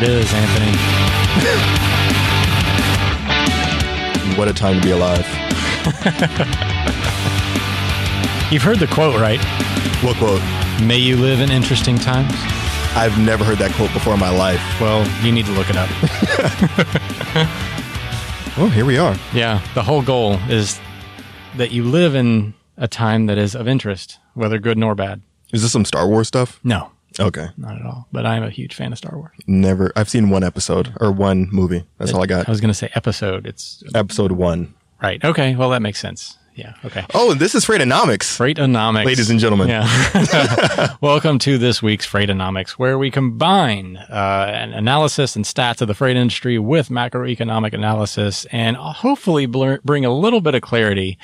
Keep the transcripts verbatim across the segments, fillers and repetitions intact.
it is, Anthony. What a time to be alive. You've heard the quote, right? What quote? May you live in interesting times. I've never heard that quote before in my life. Well, you need to look it up. Oh, here we are. Yeah. The whole goal is that you live in a time that is of interest, whether good nor bad. Is this some Star Wars stuff? No. Okay. Not at all. But I'm a huge fan of Star Wars. Never. I've seen one episode or one movie. That's it, all I got. I was going to say episode. It's episode one. Right. Okay. Well, that makes sense. Yeah. Okay. Oh, and this is Freightonomics. Freightonomics. Ladies and gentlemen. Yeah. Welcome to this week's Freightonomics, where we combine uh, an analysis and stats of the freight industry with macroeconomic analysis and hopefully blur- bring a little bit of clarity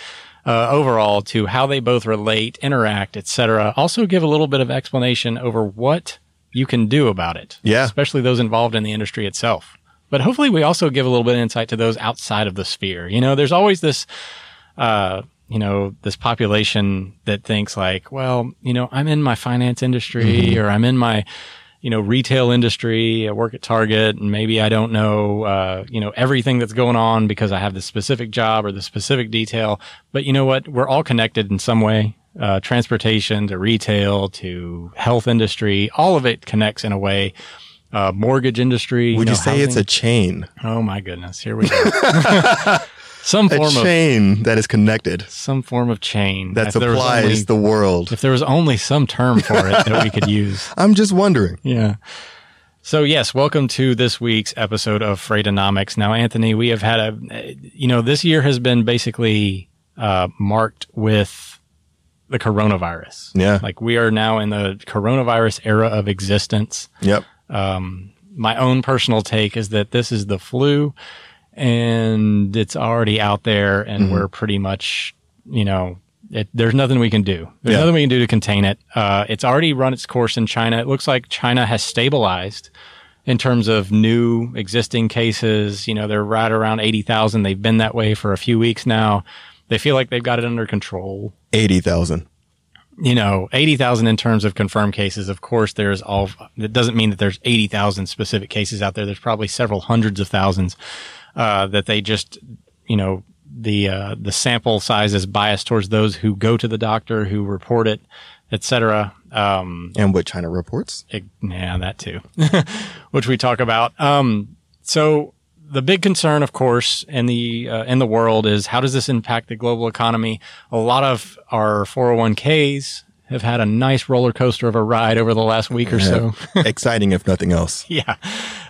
uh, overall to how they both relate, interact, et cetera. Also give a little bit of explanation over what you can do about it. Yeah. Especially those involved in the industry itself. But hopefully we also give a little bit of insight to those outside of the sphere. You know, there's always this... Uh, you know, this population that thinks like, well, you know, I'm in my finance industry mm-hmm. or I'm in my, you know, retail industry. I work at Target and maybe I don't know, uh, you know, everything that's going on because I have this specific job or the specific detail. But you know what? We're all connected in some way. Uh, transportation to retail to health industry, all of it connects in a way. Uh, mortgage industry. Would you, know, you say housing. It's a chain? Oh my goodness. Here we go. Some form a chain of, that is connected. Some form of chain. That supplies only, the world. If there was only some term for it that we could use. I'm just wondering. Yeah. So, yes, welcome to this week's episode of Freightonomics. Now, Anthony, we have had a, you know, this year has been basically uh, marked with the coronavirus. Yeah. Like we are now in the coronavirus era of existence. Yep. Um, my own personal take is that this is the flu. And it's already out there and mm-hmm. we're pretty much, you know, it, there's nothing we can do. There's yeah. nothing we can do to contain it. Uh, it's already run its course in China. It looks like China has stabilized in terms of new existing cases. You know, they're right around eighty thousand. They've been that way for a few weeks now. They feel like they've got it under control. eighty thousand. You know, eighty thousand in terms of confirmed cases. Of course, there's all, it doesn't mean that there's eighty thousand specific cases out there. There's probably several hundreds of thousands. Uh, that they just, you know, the uh, the sample size is biased towards those who go to the doctor, who report it, et cetera. Um, and what China reports? It, yeah, that too, which we talk about. Um, so the big concern, of course, in the uh, in the world is how does this impact the global economy? A lot of our four oh one k's have had a nice roller coaster of a ride over the last week or yeah. so. Exciting, if nothing else. Yeah.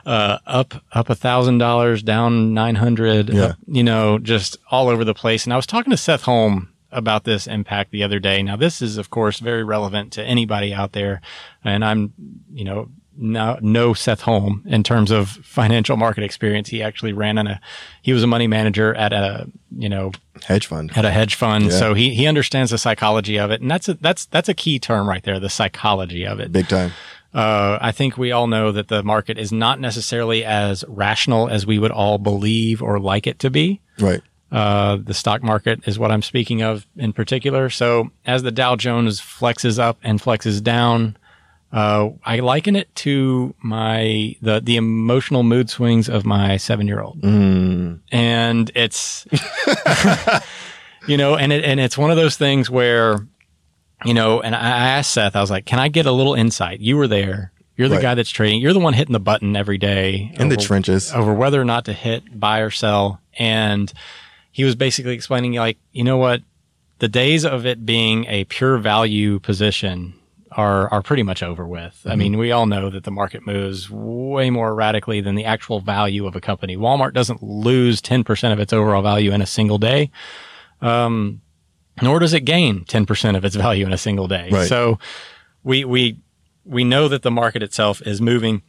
Uh, up, up a thousand dollars, down nine hundred, yeah. up, you know, just all over the place. And I was talking to Seth Holm about this impact the other day. Now, this is, of course, very relevant to anybody out there. And I'm, you know, no, no Seth Holm in terms of financial market experience. He actually ran in a, he was a money manager at a, you know, hedge fund at a hedge fund. Yeah. So he, he understands the psychology of it. And that's a, that's, that's a key term right there. The psychology of it. Big time. Uh, I think we all know that the market is not necessarily as rational as we would all believe or like it to be. Right. Uh, the stock market is what I'm speaking of in particular. So as the Dow Jones flexes up and flexes down, Uh, I liken it to my, the, the emotional mood swings of my seven year old. Mm. And it's, you know, and it, and it's one of those things where, you know, and I asked Seth, I was like, can I get a little insight? You were there. You're the right. guy that's trading. You're the one hitting the button every day in over, the trenches over whether or not to hit, buy or sell. And he was basically explaining like, you know what? The days of it being a pure value position are are pretty much over with. Mm-hmm. I mean, we all know that the market moves way more radically than the actual value of a company. Walmart doesn't lose ten percent of its overall value in a single day, um, nor does it gain ten percent of its value in a single day. Right. So we we we know that the market itself is moving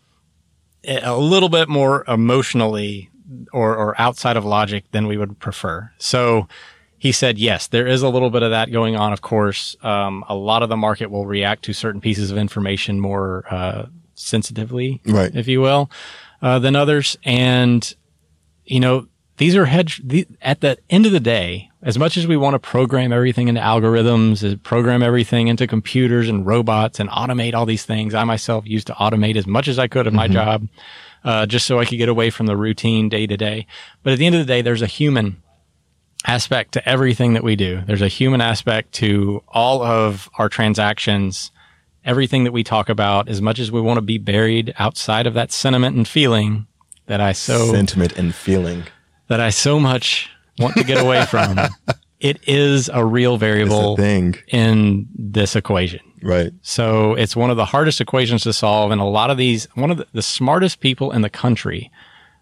a little bit more emotionally or, or outside of logic than we would prefer. So he said, yes, there is a little bit of that going on, of course. Um, a lot of the market will react to certain pieces of information more uh, sensitively, right. if you will, uh, than others. And, you know, these are hedge the, – at the end of the day, As much as we want to program everything into algorithms, program everything into computers and robots and automate all these things, I myself used to automate as much as I could of my mm-hmm. job, uh, just so I could get away from the routine day to day. But at the end of the day, there's a human aspect to everything that we do. There's a human aspect to all of our transactions, everything that we talk about, as much as we want to be buried outside of that sentiment and feeling that I so... Sentiment and feeling. That I so much... want to get away from. It is a real variable thing in this equation. Right. So it's one of the hardest equations to solve. And a lot of these, one of the, the smartest people in the country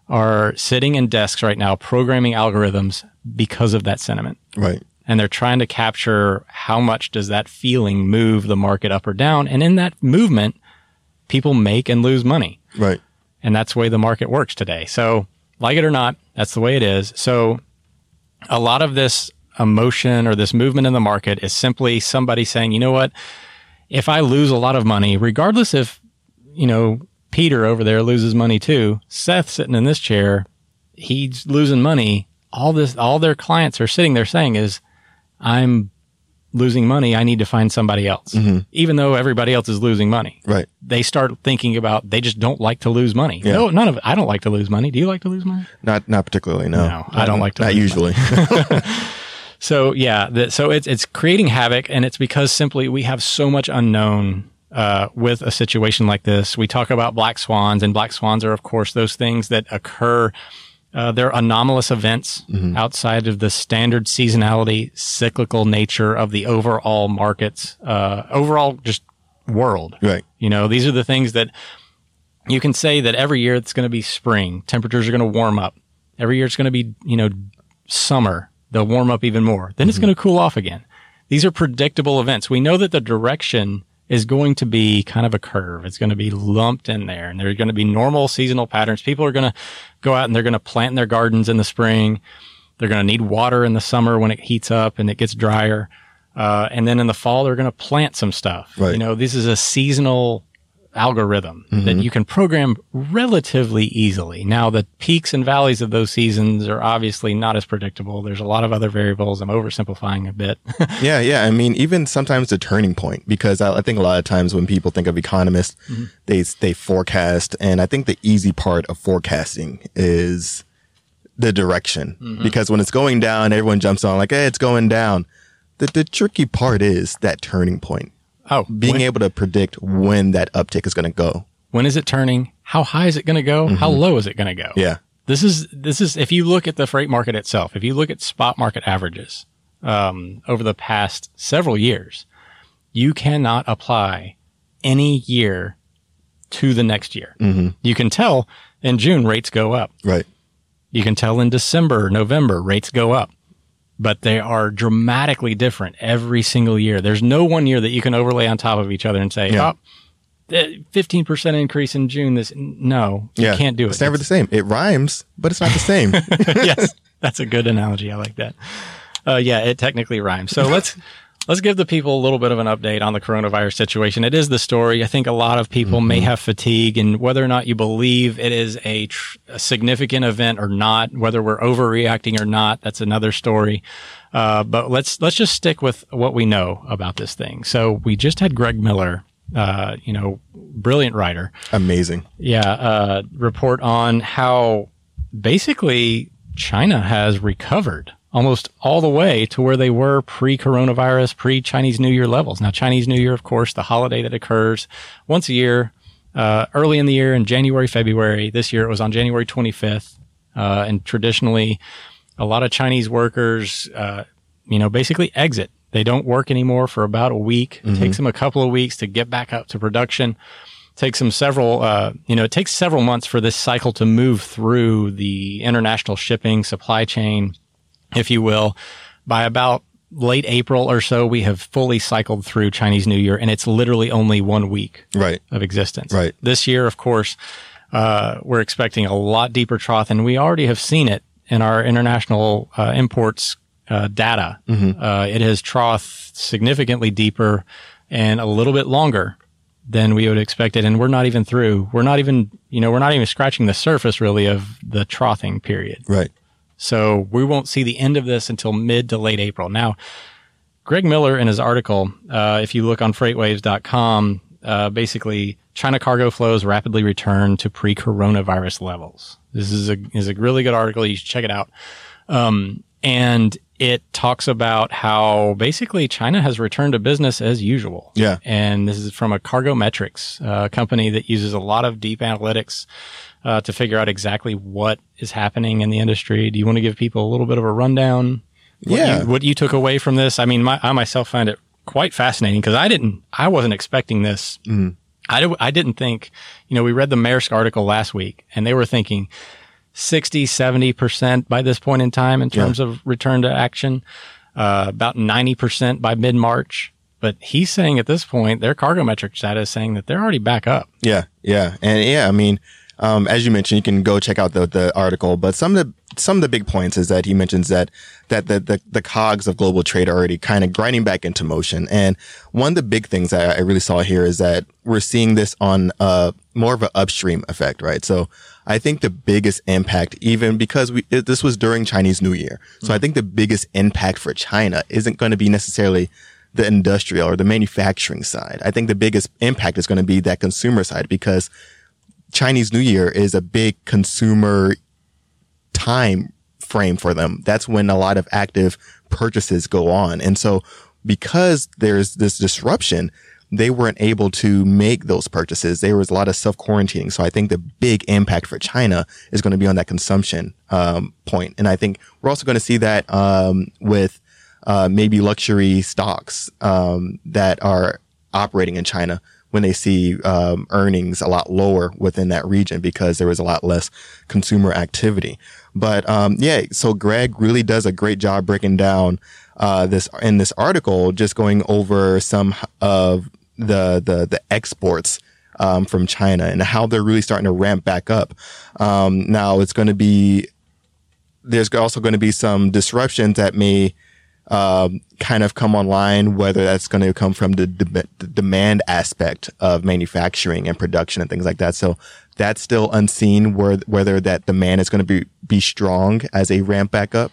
are sitting in desks right now programming algorithms because of that sentiment. Right. And they're trying to capture how much does that feeling move the market up or down. And in that movement, people make and lose money. Right. And that's the way the market works today. So like it or not, that's the way it is. So a lot of this emotion or this movement in the market is simply somebody saying, you know what, if I lose a lot of money, regardless if, you know, Peter over there loses money too, Seth sitting in this chair, he's losing money. All this, all their clients are sitting there saying is, I'm losing money. I need to find somebody else, mm-hmm. even though everybody else is losing money. Right. They start thinking about, they just don't like to lose money. Yeah. No, none of it. I don't like to lose money. Do you like to lose money? Not, not particularly. No, no I don't like to. Not usually. So yeah, the, so it's, it's creating havoc, and it's because simply we have so much unknown, uh, with a situation like this. We talk about black swans, and black swans are of course those things that occur. Uh, they're anomalous events mm-hmm. outside of the standard seasonality, cyclical nature of the overall markets, uh, overall just world. Right. You know, these are the things that you can say that every year it's going to be spring. Temperatures are going to warm up. Every year it's going to be, you know, summer. They'll warm up even more. Then mm-hmm. it's going to cool off again. These are predictable events. We know that the direction is going to be kind of a curve. It's going to be lumped in there, and there are going to be normal seasonal patterns. People are going to go out and they're going to plant in their gardens in the spring. They're going to need water in the summer when it heats up and it gets drier. Uh, and then in the fall, they're going to plant some stuff. Right. You know, this is a seasonal algorithm mm-hmm. that you can program relatively easily. Now, the peaks and valleys of those seasons are obviously not as predictable. There's a lot of other variables. I'm oversimplifying a bit. yeah, yeah. I mean, even sometimes the turning point, because I, I think a lot of times when people think of economists, mm-hmm. they they forecast. And I think the easy part of forecasting is the direction, mm-hmm. because when it's going down, everyone jumps on like, hey, it's going down. The, the tricky part is that turning point. Oh, being when, able to predict when that uptick is going to go. When is it turning? How high is it going to go? Mm-hmm. How low is it going to go? Yeah. This is, this is, if you look at the freight market itself, if you look at spot market averages, um, over the past several years, you cannot apply any year to the next year. Mm-hmm. You can tell in June rates go up. Right. You can tell in December, November rates go up. But they are dramatically different every single year. There's no one year that you can overlay on top of each other and say, yeah. oh, fifteen percent increase in June. This No, yeah. you can't do it. It's never it's, the same. It rhymes, but it's not the same. Yes, that's a good analogy. I like that. Uh, yeah, it technically rhymes. So let's let's give the people a little bit of an update on the coronavirus situation. It is the story. I think a lot of people mm-hmm. may have fatigue, and whether or not you believe it is a, tr- a significant event or not, whether we're overreacting or not, that's another story. Uh, but let's let's just stick with what we know about this thing. So we just had Greg Miller, uh, you know, brilliant writer. Amazing. Yeah. Uh, report on how basically China has recovered almost all the way to where they were pre-coronavirus, pre-Chinese New Year levels. Now, Chinese New Year, of course, the holiday that occurs once a year, uh, early in the year in January, February. This year it was on January twenty-fifth. Uh, and traditionally, a lot of Chinese workers, uh, you know, basically exit. They don't work anymore for about a week. Mm-hmm. It takes them a couple of weeks to get back up to production. Takes them several, uh, you know, it takes several months for this cycle to move through the international shipping supply chain, if you will. By about late April or so, we have fully cycled through Chinese New Year, and it's literally only one week right. of existence. Right. This year, of course, uh, we're expecting a lot deeper trough, and we already have seen it in our international uh, imports uh, data. Mm-hmm. Uh, it has troughed significantly deeper and a little bit longer than we would expect it, and we're not even through. We're not even, you know, we're not even scratching the surface, really, of the troughing period. Right. So we won't see the end of this until mid to late April. Now, Greg Miller in his article, uh, if you look on freight waves dot com, uh, basically China cargo flows rapidly return to pre-coronavirus levels. This is a is a really good article. You should check it out. Um, and it talks about how basically China has returned to business as usual. Yeah. And this is from a Cargometrics uh, company that uses a lot of deep analytics uh, to figure out exactly what is happening in the industry. Do you want to give people a little bit of a rundown? What yeah. You, what you took away from this? I mean, my, I myself find it quite fascinating because I didn't, I wasn't expecting this. Mm. I, I didn't think, you know, we read the Maersk article last week and they were thinking sixty, seventy percent by this point in time in terms yeah. of return to action, uh, about ninety percent by mid-March. But he's saying at this point, their Cargometrics data is saying that they're already back up. Yeah. Yeah. And yeah, I mean, Um, as you mentioned, you can go check out the, the article, but some of the, some of the big points is that he mentions that, that the, the, the cogs of global trade are already kind of grinding back into motion. And one of the big things that I really saw here is that we're seeing this on, uh, more of an upstream effect, right? So I think the biggest impact, even because we, it, this was during Chinese New Year. So mm-hmm. I think the biggest impact for China isn't going to be necessarily the industrial or the manufacturing side. I think the biggest impact is going to be that consumer side, because Chinese New Year is a big consumer time frame for them. That's when a lot of active purchases go on. And so because there's this disruption, they weren't able to make those purchases. There was a lot of self-quarantining. So I think the big impact for China is going to be on that consumption um, point. And I think we're also going to see that um, with uh, maybe luxury stocks um, that are operating in China, when they see um, earnings a lot lower within that region because there was a lot less consumer activity. But um, yeah, so Greg really does a great job breaking down uh, this in this article, just going over some of the the, the exports um, from China and how they're really starting to ramp back up. Um, now it's going to be there's also going to be some disruptions that may Um, kind of come online, whether that's going to come from the, de- the demand aspect of manufacturing and production and things like that. So that's still unseen where, whether that demand is going to be, be strong as they ramp back up.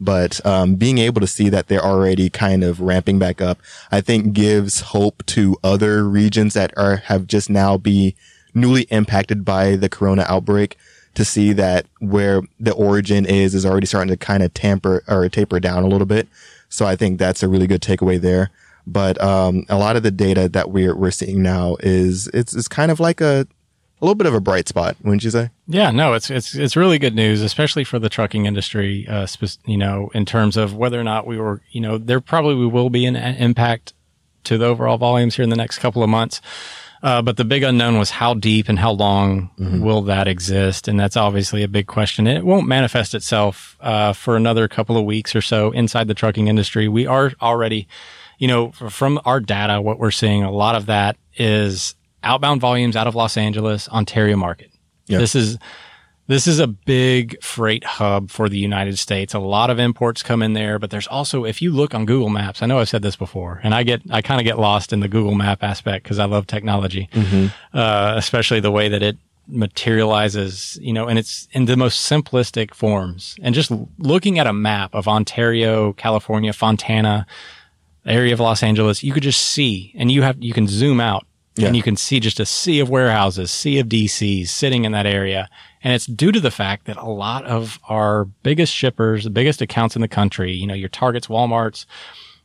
But um, being able to see that they're already kind of ramping back up, I think gives hope to other regions that are have just now be newly impacted by the corona outbreak, to see that where the origin is, is already starting to kind of tamper or taper down a little bit. So I think that's a really good takeaway there. But, um, a lot of the data that we're, we're seeing now is, it's, it's kind of like a, a little bit of a bright spot, wouldn't you say? Yeah, no, it's, it's, it's really good news, especially for the trucking industry, uh, spe- you know, in terms of whether or not we were, you know, there probably will be an impact to the overall volumes here in the next couple of months. Uh, but the big unknown was how deep and how long mm-hmm. will that exist? And that's obviously a big question. And it won't manifest itself uh, for another couple of weeks or so inside the trucking industry. We are already, you know, from our data, what we're seeing, a lot of that is outbound volumes out of Los Angeles, Ontario market. Yep. This is this is a big freight hub for the United States. A lot of imports come in there, but there's also, if you look on Google Maps, I know I've said this before, and I get, I kind of get lost in the Google Map aspect because I love technology, mm-hmm. uh, especially the way that it materializes, you know, and it's in the most simplistic forms. And just looking at a map of Ontario, California, Fontana, the area of Los Angeles, you could just see, and you have, you can zoom out. Yeah. And you can see just a sea of warehouses, sea of D Cs sitting in that area. And it's due to the fact that a lot of our biggest shippers, the biggest accounts in the country, you know, your Targets, Walmarts,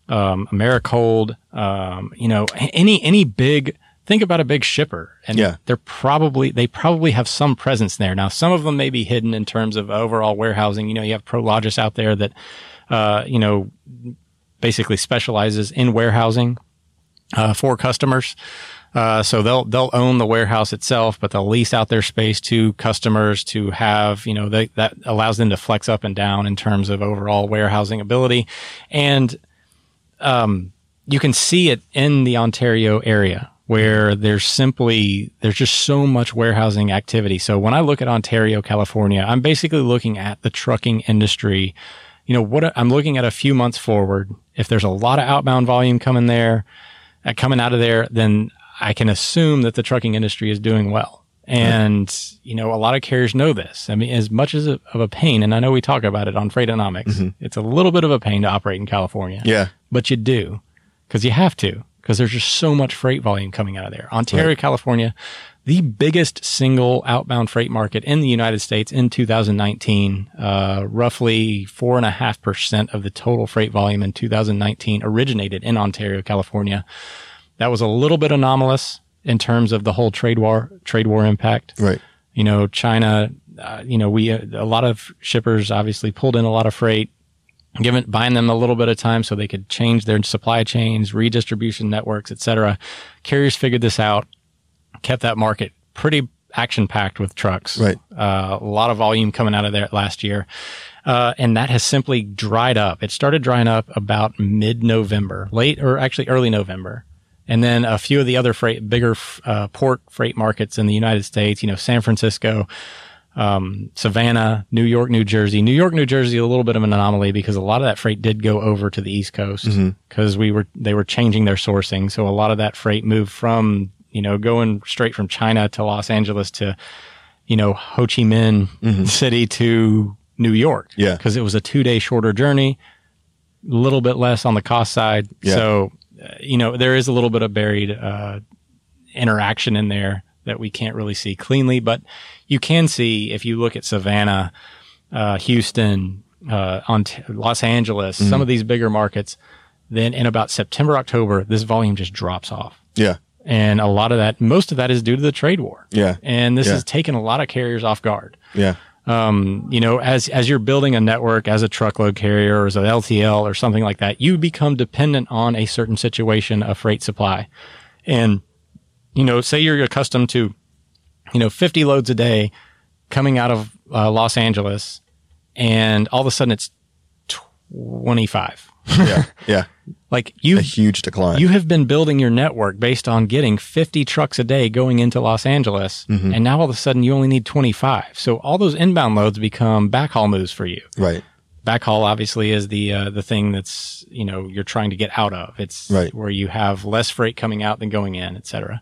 um, AmeriCold, um, you know, any, any big, think about a big shipper. And yeah. they're probably, they probably have some presence there. Now, some of them may be hidden in terms of overall warehousing. You know, you have Prologis out there that, uh, you know, basically specializes in warehousing, uh, for customers. Uh, so they'll, they'll own the warehouse itself, but they'll lease out their space to customers to have, you know, they, that allows them to flex up and down in terms of overall warehousing ability. And, um, you can see it in the Ontario area where there's simply, there's just so much warehousing activity. So when I look at Ontario, California, I'm basically looking at the trucking industry. You know, what I'm looking at a few months forward. If there's a lot of outbound volume coming there, uh, coming out of there, then I can assume that the trucking industry is doing well. And, you know, a lot of carriers know this. I mean, as much as a, of a pain, and I know we talk about it on Freightonomics, mm-hmm. it's a little bit of a pain to operate in California. Yeah. But you do, because you have to, because there's just so much freight volume coming out of there. Ontario, right. California, the biggest single outbound freight market in the United States in two thousand nineteen, uh, roughly four point five percent of the total freight volume in two thousand nineteen originated in Ontario, California. That was a little bit anomalous in terms of the whole trade war, trade war impact. Right. You know, China, uh, you know, we, uh, a lot of shippers obviously pulled in a lot of freight, given, buying them a little bit of time so they could change their supply chains, redistribution networks, et cetera. Carriers figured this out, kept that market pretty action packed with trucks. Right. Uh, a lot of volume coming out of there last year. Uh, and that has simply dried up. It started drying up about mid November, late or actually early November. And then a few of the other freight, bigger uh, port freight markets in the United States, you know, San Francisco, um, Savannah, New York, New Jersey. New York, New Jersey, a little bit of an anomaly because a lot of that freight did go over to the East Coast because mm-hmm. we were they were changing their sourcing. So a lot of that freight moved from, you know, going straight from China to Los Angeles to, you know, Ho Chi Minh mm-hmm. City to New York. Yeah. Because it was a two-day shorter journey, a little bit less on the cost side. Yeah. So... you know, there is a little bit of buried uh, interaction in there that we can't really see cleanly, but you can see if you look at Savannah, uh, Houston, uh, Ont- Los Angeles, mm-hmm. some of these bigger markets, then in about September, October, this volume just drops off. Yeah. And a lot of that, most of that is due to the trade war. Yeah. And this yeah. has taken a lot of carriers off guard. Yeah. Um, you know, as, as you're building a network as a truckload carrier or as an L T L or something like that, you become dependent on a certain situation of freight supply. And, you know, say you're accustomed to, you know, fifty loads a day coming out of uh, Los Angeles and all of a sudden it's twenty-five. Yeah. Yeah. Like you, a huge decline. You have been building your network based on getting fifty trucks a day going into Los Angeles, mm-hmm. and now all of a sudden you only need twenty-five. So all those inbound loads become backhaul moves for you. Right. Backhaul obviously is the uh, the thing that's, you know, you're trying to get out of. It's right. where you have less freight coming out than going in, et cetera.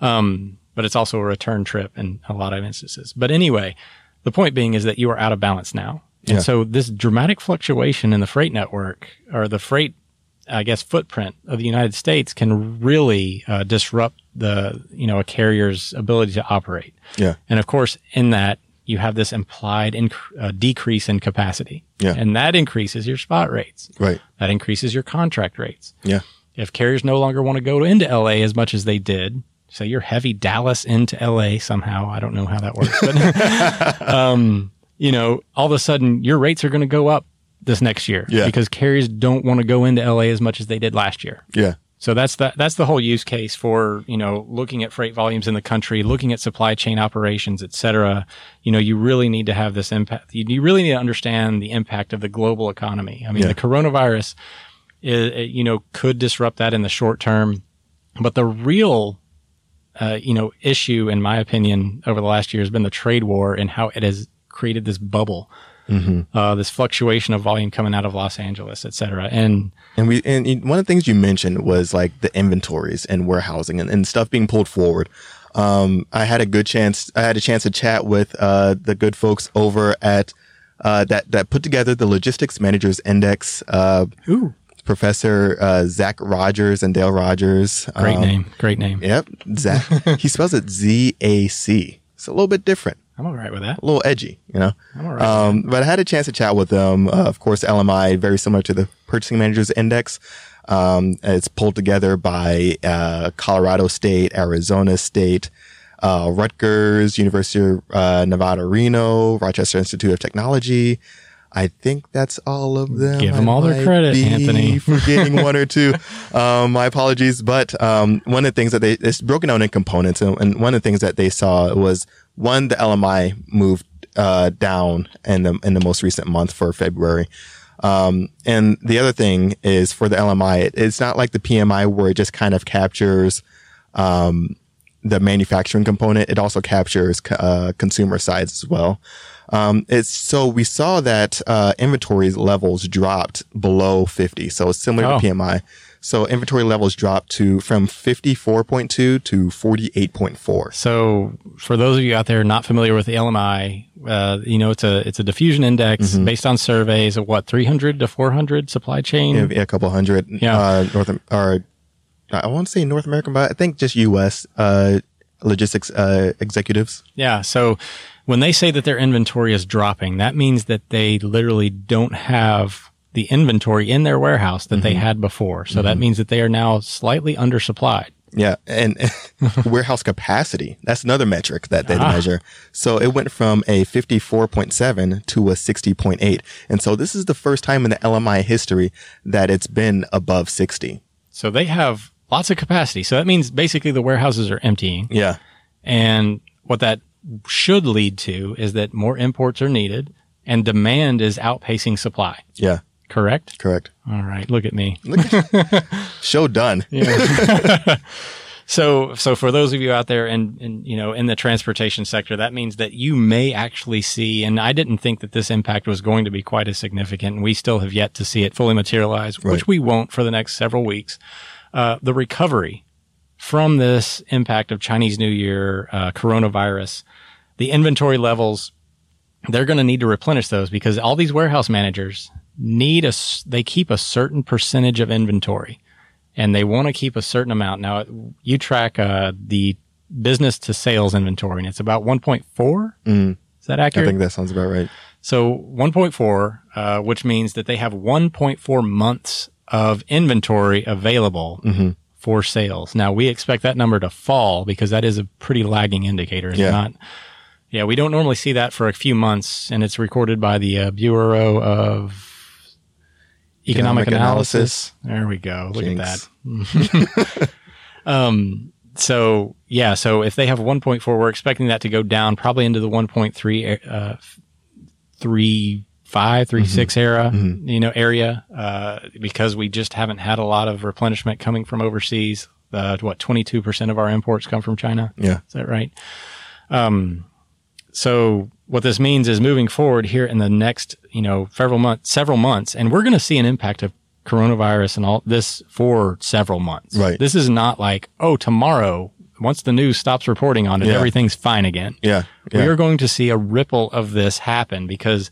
Um, but it's also a return trip in a lot of instances. But anyway, the point being is that you are out of balance now. And yeah. so this dramatic fluctuation in the freight network or the freight, I guess, footprint of the United States can really uh, disrupt the, you know, a carrier's ability to operate. Yeah. And of course, in that you have this implied inc- uh, decrease in capacity. Yeah. And that increases your spot rates. Right. That increases your contract rates. Yeah. If carriers no longer want to go into L A as much as they did, say you're heavy Dallas into L A somehow. I don't know how that works, but um, you know, all of a sudden your rates are going to go up this next year yeah. because carriers don't want to go into L A as much as they did last year. Yeah. So that's the, that's the whole use case for, you know, looking at freight volumes in the country, looking at supply chain operations, et cetera. You know, you really need to have this impact. You, you really need to understand the impact of the global economy. I mean, yeah. the coronavirus, is, you know, could disrupt that in the short term, but the real uh, you know, issue, in my opinion, over the last year has been the trade war and how it has created this bubble, mm-hmm. uh, this fluctuation of volume coming out of Los Angeles, et cetera. And, and we, and one of the things you mentioned was like the inventories and warehousing and, and stuff being pulled forward. Um, I had a good chance. I had a chance to chat with, uh, the good folks over at, uh, that, that put together the Logistics Managers Index, uh, Ooh. Professor, uh, Zach Rogers and Dale Rogers. Great um, name. Great name. Yep. Zach. He spells it Z A C. It's a little bit different. I'm all right with that. A little edgy, you know? I'm all right. Um, but I had a chance to chat with them. Uh, of course, L M I, very similar to the Purchasing Managers Index. Um, it's pulled together by uh, Colorado State, Arizona State, uh, Rutgers, University of uh, Nevada, Reno, Rochester Institute of Technology. I think that's all of them. Give them I all their credit, Anthony. Forgetting one or two. Um, my apologies. But um, one of the things that they, it's broken down in components. And, and one of the things that they saw was, one, the L M I moved uh, down in the, in the most recent month for February. Um, and the other thing is for the L M I, it, it's not like the P M I where it just kind of captures um, the manufacturing component. It also captures uh, consumer sides as well. Um, it's so we saw that uh, inventory levels dropped below fifty. So it's similar oh. to P M I. So inventory levels dropped to from fifty-four point two to forty-eight point four. So for those of you out there not familiar with the L M I, uh, you know, it's a, it's a diffusion index mm-hmm. based on surveys of what, three hundred to four hundred supply chain? Yeah, a couple hundred. Yeah. Uh, North, or I won't say North American, but I think just U S uh, logistics uh, executives. Yeah. So when they say that their inventory is dropping, that means that they literally don't have the inventory in their warehouse that mm-hmm. they had before. So mm-hmm. that means that they are now slightly undersupplied. Yeah. And, and warehouse capacity, that's another metric that they ah. measure. So it went from a fifty-four point seven to a sixty point eight. And so this is the first time in the L M I history that it's been above sixty. So they have lots of capacity. So that means basically the warehouses are emptying. Yeah. And what that should lead to is that more imports are needed and demand is outpacing supply. Yeah. Correct? Correct. All right. Look at me. Look at show done. Yeah. so, so for those of you out there and, and, you know, in the transportation sector, that means that you may actually see, and I didn't think that this impact was going to be quite as significant, and we still have yet to see it fully materialize, right. which we won't for the next several weeks, uh, the recovery from this impact of Chinese New Year, uh, coronavirus, the inventory levels, they're going to need to replenish those because all these warehouse managers need a, they keep a certain percentage of inventory and they want to keep a certain amount. Now you track, uh, the business to sales inventory and it's about one point four. Mm. Is that accurate? I think that sounds about right. So one point four, uh, which means that they have one point four months of inventory available mm-hmm. for sales. Now we expect that number to fall because that is a pretty lagging indicator. It's yeah. not, yeah, we don't normally see that for a few months and it's recorded by the uh, Bureau of Economic, Economic analysis. analysis. There we go. Look Jinx. At that. um, so, yeah. So if they have one point four, we're expecting that to go down probably into the one point three, uh, three five, three six era, mm-hmm. you know, area, uh, because we just haven't had a lot of replenishment coming from overseas. Uh, what, twenty-two percent of our imports come from China? Yeah. Is that right? Um, so, what this means is moving forward here in the next, you know, several months, several months, and we're going to see an impact of coronavirus and all this for several months. Right. This is not like, oh, tomorrow, once the news stops reporting on it, yeah. everything's fine again. Yeah. yeah. We are going to see a ripple of this happen because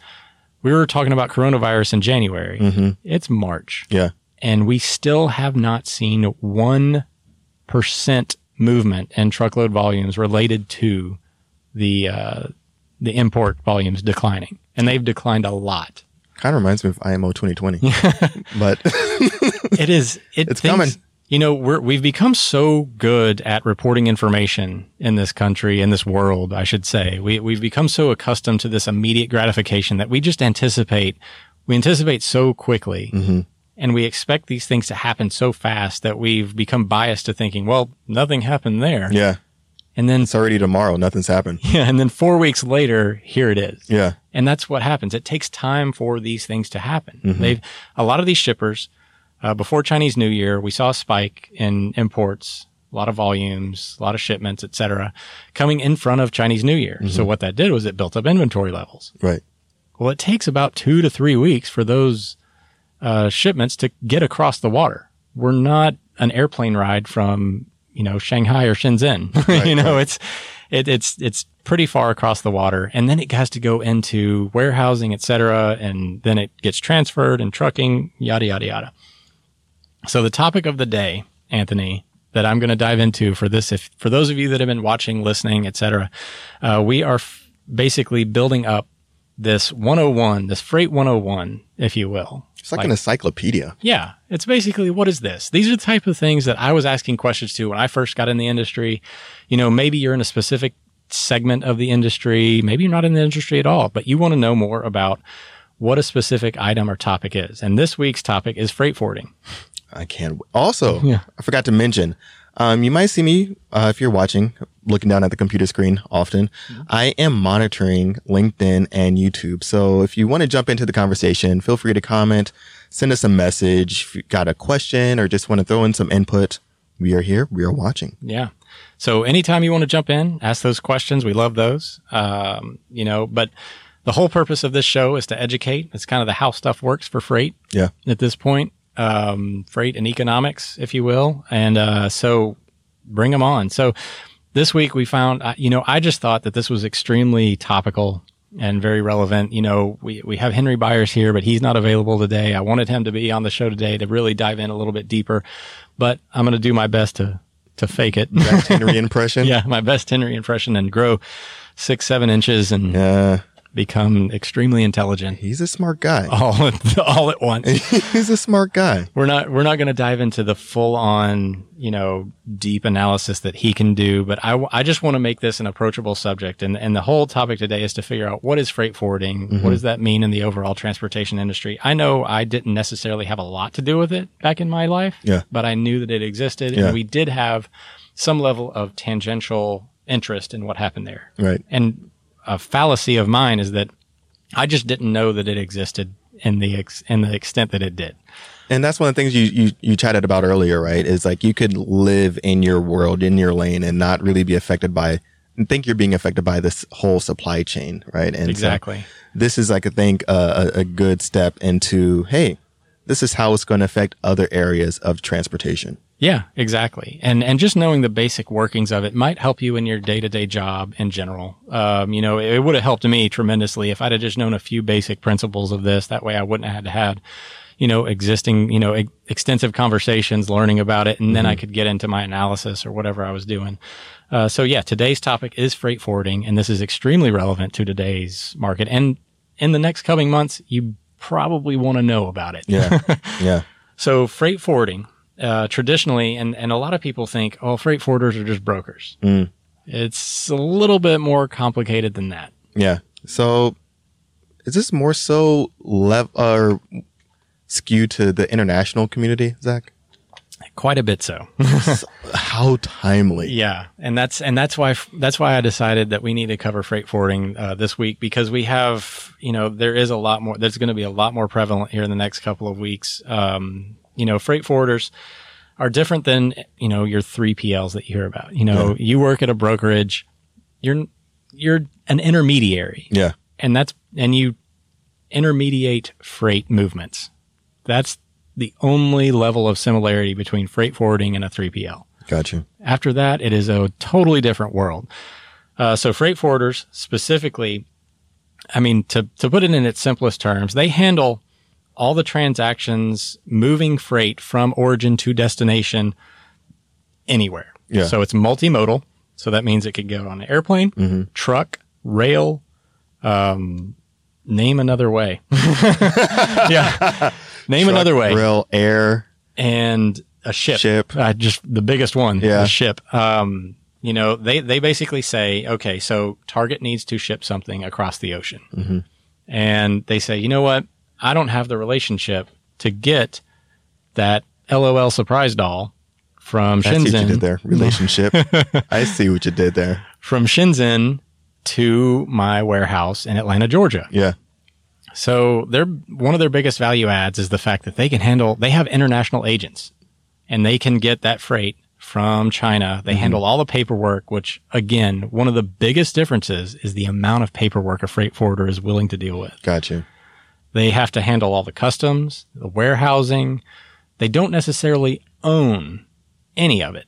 we were talking about coronavirus in January. Mm-hmm. It's March. Yeah. And we still have not seen one percent movement in truckload volumes related to the, uh, the import volumes declining, and they've declined a lot. Kind of reminds me of I M O twenty twenty, but it is, it it's thinks, coming. You know, we're, we've become so good at reporting information in this country, in this world, I should say. We, we've become so accustomed to this immediate gratification that we just anticipate, we anticipate so quickly mm-hmm. and we expect these things to happen so fast that we've become biased to thinking, well, nothing happened there. Yeah. And then it's already tomorrow. Nothing's happened. Yeah. And then four weeks later, here it is. Yeah. And that's what happens. It takes time for these things to happen. Mm-hmm. They've, a lot of these shippers, uh, before Chinese New Year, we saw a spike in imports, a lot of volumes, a lot of shipments, et cetera, coming in front of Chinese New Year. Mm-hmm. So what that did was it built up inventory levels. Right. Well, it takes about two to three weeks for those, uh, shipments to get across the water. We're not an airplane ride from, you know, Shanghai or Shenzhen, right, you know, right. it's, it, it's, it's pretty far across the water. And then it has to go into warehousing, et cetera. And then it gets transferred and trucking, yada, yada, yada. So the topic of the day, Anthony, that I'm going to dive into for this, if for those of you that have been watching, listening, et cetera, uh, we are f- basically building up this one oh one, this freight one oh one, if you will. It's like, like an encyclopedia. Yeah. It's basically, what is this? These are the type of things that I was asking questions to when I first got in the industry. You know, maybe you're in a specific segment of the industry. Maybe you're not in the industry at all, but you want to know more about what a specific item or topic is. And this week's topic is freight forwarding. I can't. Also, yeah. I forgot to mention, um, you might see me, uh, if you're watching, looking down at the computer screen often. Mm-hmm. I am monitoring LinkedIn and YouTube. So if you want to jump into the conversation, feel free to comment, send us a message. If you got a question or just want to throw in some input, we are here. We are watching. Yeah. So anytime you want to jump in, ask those questions. We love those. Um, you know, but the whole purpose of this show is to educate. It's kind of the how stuff works for freight. Yeah. At this point. um, freight and economics, if you will. And uh, so bring them on. So this week we found, you know, I just thought that this was extremely topical and very relevant. You know, we, we have Henry Byers here, but he's not available today. I wanted him to be on the show today to really dive in a little bit deeper, but I'm going to do my best to, to fake it. Best Henry impression? Yeah, my best Henry impression and grow six, seven inches and uh, become extremely intelligent. He's a smart guy. All at, all at once. He's a smart guy. We're not, we're not going to dive into the full on, you know, deep analysis that he can do, but I, I just want to make this an approachable subject. And, and the whole topic today is to figure out what is freight forwarding? Mm-hmm. What does that mean in the overall transportation industry? I know I didn't necessarily have a lot to do with it back in my life, yeah. but I knew that it existed. Yeah. And we did have some level of tangential interest in what happened there. Right. And a fallacy of mine is that I just didn't know that it existed in the, ex in the extent that it did. And that's one of the things you, you, you chatted about earlier, right? Is like you could live in your world, in your lane, and not really be affected by, and think you're being affected by this whole supply chain, right? And exactly. So this is like, I think, uh, a, a good step into, hey, this is how it's going to affect other areas of transportation. Yeah, exactly. And, and just knowing the basic workings of it might help you in your day-to-day job in general. Um, you know, it, it would have helped me tremendously if I'd have just known a few basic principles of this. That way I wouldn't have had to have, you know, existing, you know, ex extensive conversations, learning about it, and then mm-hmm. I could get into my analysis or whatever I was doing. Uh, so yeah, today's topic is freight forwarding, and this is extremely relevant to today's market. And in the next coming months, you probably want to know about it. Yeah, yeah. So freight forwarding, uh, traditionally, and, and a lot of people think, oh, freight forwarders are just brokers. Mm. It's a little bit more complicated than that. Yeah. So is this more so level or uh, skew to the international community, Zach? Quite a bit so. How timely. Yeah. And that's, and that's why, that's why I decided that we need to cover freight forwarding uh, this week, because we have, you know, there is a lot more, there's going to be a lot more prevalent here in the next couple of weeks. Um, you know, freight forwarders are different than, you know, your three P Ls that you hear about. You know, yeah. you work at a brokerage, you're, you're an intermediary. Yeah. And that's, and you intermediate freight movements. That's the only level of similarity between freight forwarding and a three P L. Gotcha. After that, it is a totally different world. Uh, so freight forwarders specifically, I mean, to, to put it in its simplest terms, they handle all the transactions moving freight from origin to destination anywhere. Yeah. So it's multimodal. So that means it could go on an airplane, mm-hmm. truck, rail, um, name another way. yeah. Name Truck, another way. Rail, air. And a ship. Ship. Uh, just the biggest one. Yeah. A ship. Um, you know, they, they basically say, okay, so Target needs to ship something across the ocean. Mm-hmm. And they say, you know what? I don't have the relationship to get that LOL surprise doll from Shenzhen. I see what you did there. Relationship. I see what you did there. From Shenzhen to my warehouse in Atlanta, Georgia. Yeah. So they're, one of their biggest value adds is the fact that they can handle, they have international agents and they can get that freight from China. They mm-hmm. handle all the paperwork, which again, one of the biggest differences is the amount of paperwork a freight forwarder is willing to deal with. Gotcha. They have to handle all the customs, the warehousing. They don't necessarily own any of it.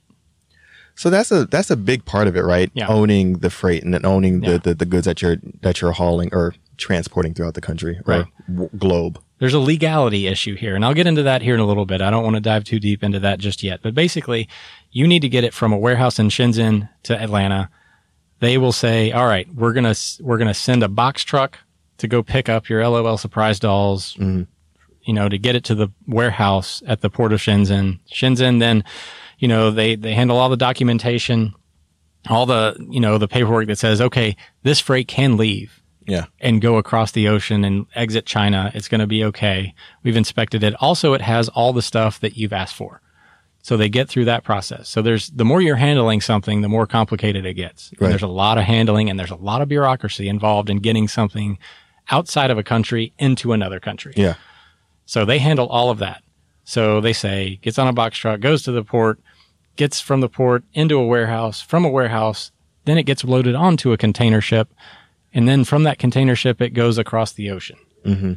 So that's a, that's a big part of it, right? Yeah. Owning the freight and then owning the, yeah. the, the goods that you're, that you're hauling or transporting throughout the country or right. w globe. There's a legality issue here, and I'll get into that here in a little bit. I don't want to dive too deep into that just yet, but basically you need to get it from a warehouse in Shenzhen to Atlanta. They will say, all right, we're going to, we're going to send a box truck to go pick up your LOL surprise dolls, mm. you know, to get it to the warehouse at the port of Shenzhen. Shenzhen then, you know, they, they handle all the documentation, all the, you know, the paperwork that says, okay, this freight can leave yeah, and go across the ocean and exit China. It's going to be okay. We've inspected it. Also, it has all the stuff that you've asked for. So they get through that process. So there's, the more you're handling something, the more complicated it gets. Right. There's a lot of handling and there's a lot of bureaucracy involved in getting something outside of a country into another country. Yeah. So they handle all of that. So they say, gets on a box truck, goes to the port, gets from the port into a warehouse, from a warehouse, then it gets loaded onto a container ship, and then from that container ship, it goes across the ocean. Mm-hmm.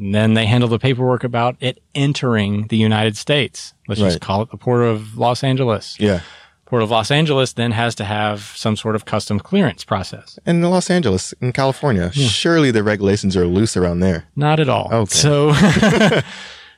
And then they handle the paperwork about it entering the United States. Let's right. just call it the Port of Los Angeles. Yeah. Port of Los Angeles then has to have some sort of customs clearance process. And in Los Angeles, in California, yeah. surely the regulations are loose around there. Not at all. Okay. So,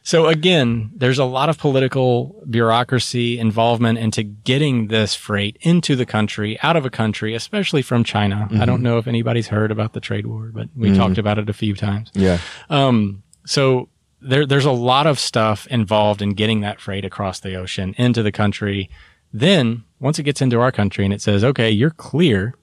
so again, there's a lot of political bureaucracy involvement into getting this freight into the country, out of a country, especially from China. Mm-hmm. I don't know if anybody's heard about the trade war, but we mm-hmm. talked about it a few times. Yeah. Um, so there, there's a lot of stuff involved in getting that freight across the ocean into the country. Then, once it gets into our country and it says, okay, you're clear,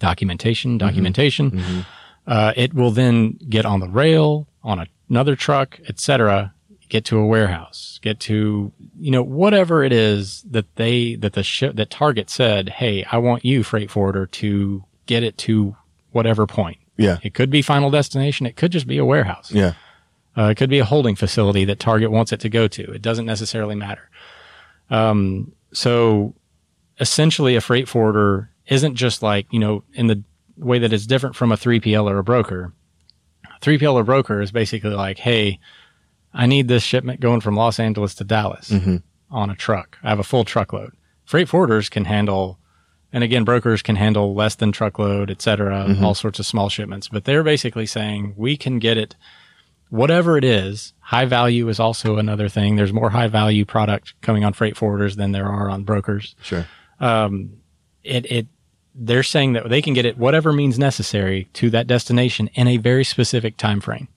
documentation, documentation, mm-hmm. Mm-hmm. Uh, it will then get on the rail, on a, another truck, et cetera, get to a warehouse, get to, you know, whatever it is that they, that the ship, that Target said, hey, I want you, freight forwarder, to get it to whatever point. Yeah. It could be final destination. It could just be a warehouse. Yeah. Uh, it could be a holding facility that Target wants it to go to. It doesn't necessarily matter. Um, So essentially a freight forwarder isn't just like, you know, in the way that it's different from a three P L or a broker. A three P L or broker is basically like, hey, I need this shipment going from Los Angeles to Dallas mm-hmm. on a truck. I have a full truckload. Freight forwarders can handle, and again, brokers can handle less than truckload, et cetera, mm-hmm. all sorts of small shipments. But they're basically saying we can get it, whatever it is. High value is also another thing. There's more high value product coming on freight forwarders than there are on brokers. Sure. Um, it, it, they're saying that they can get it whatever means necessary to that destination in a very specific time frame.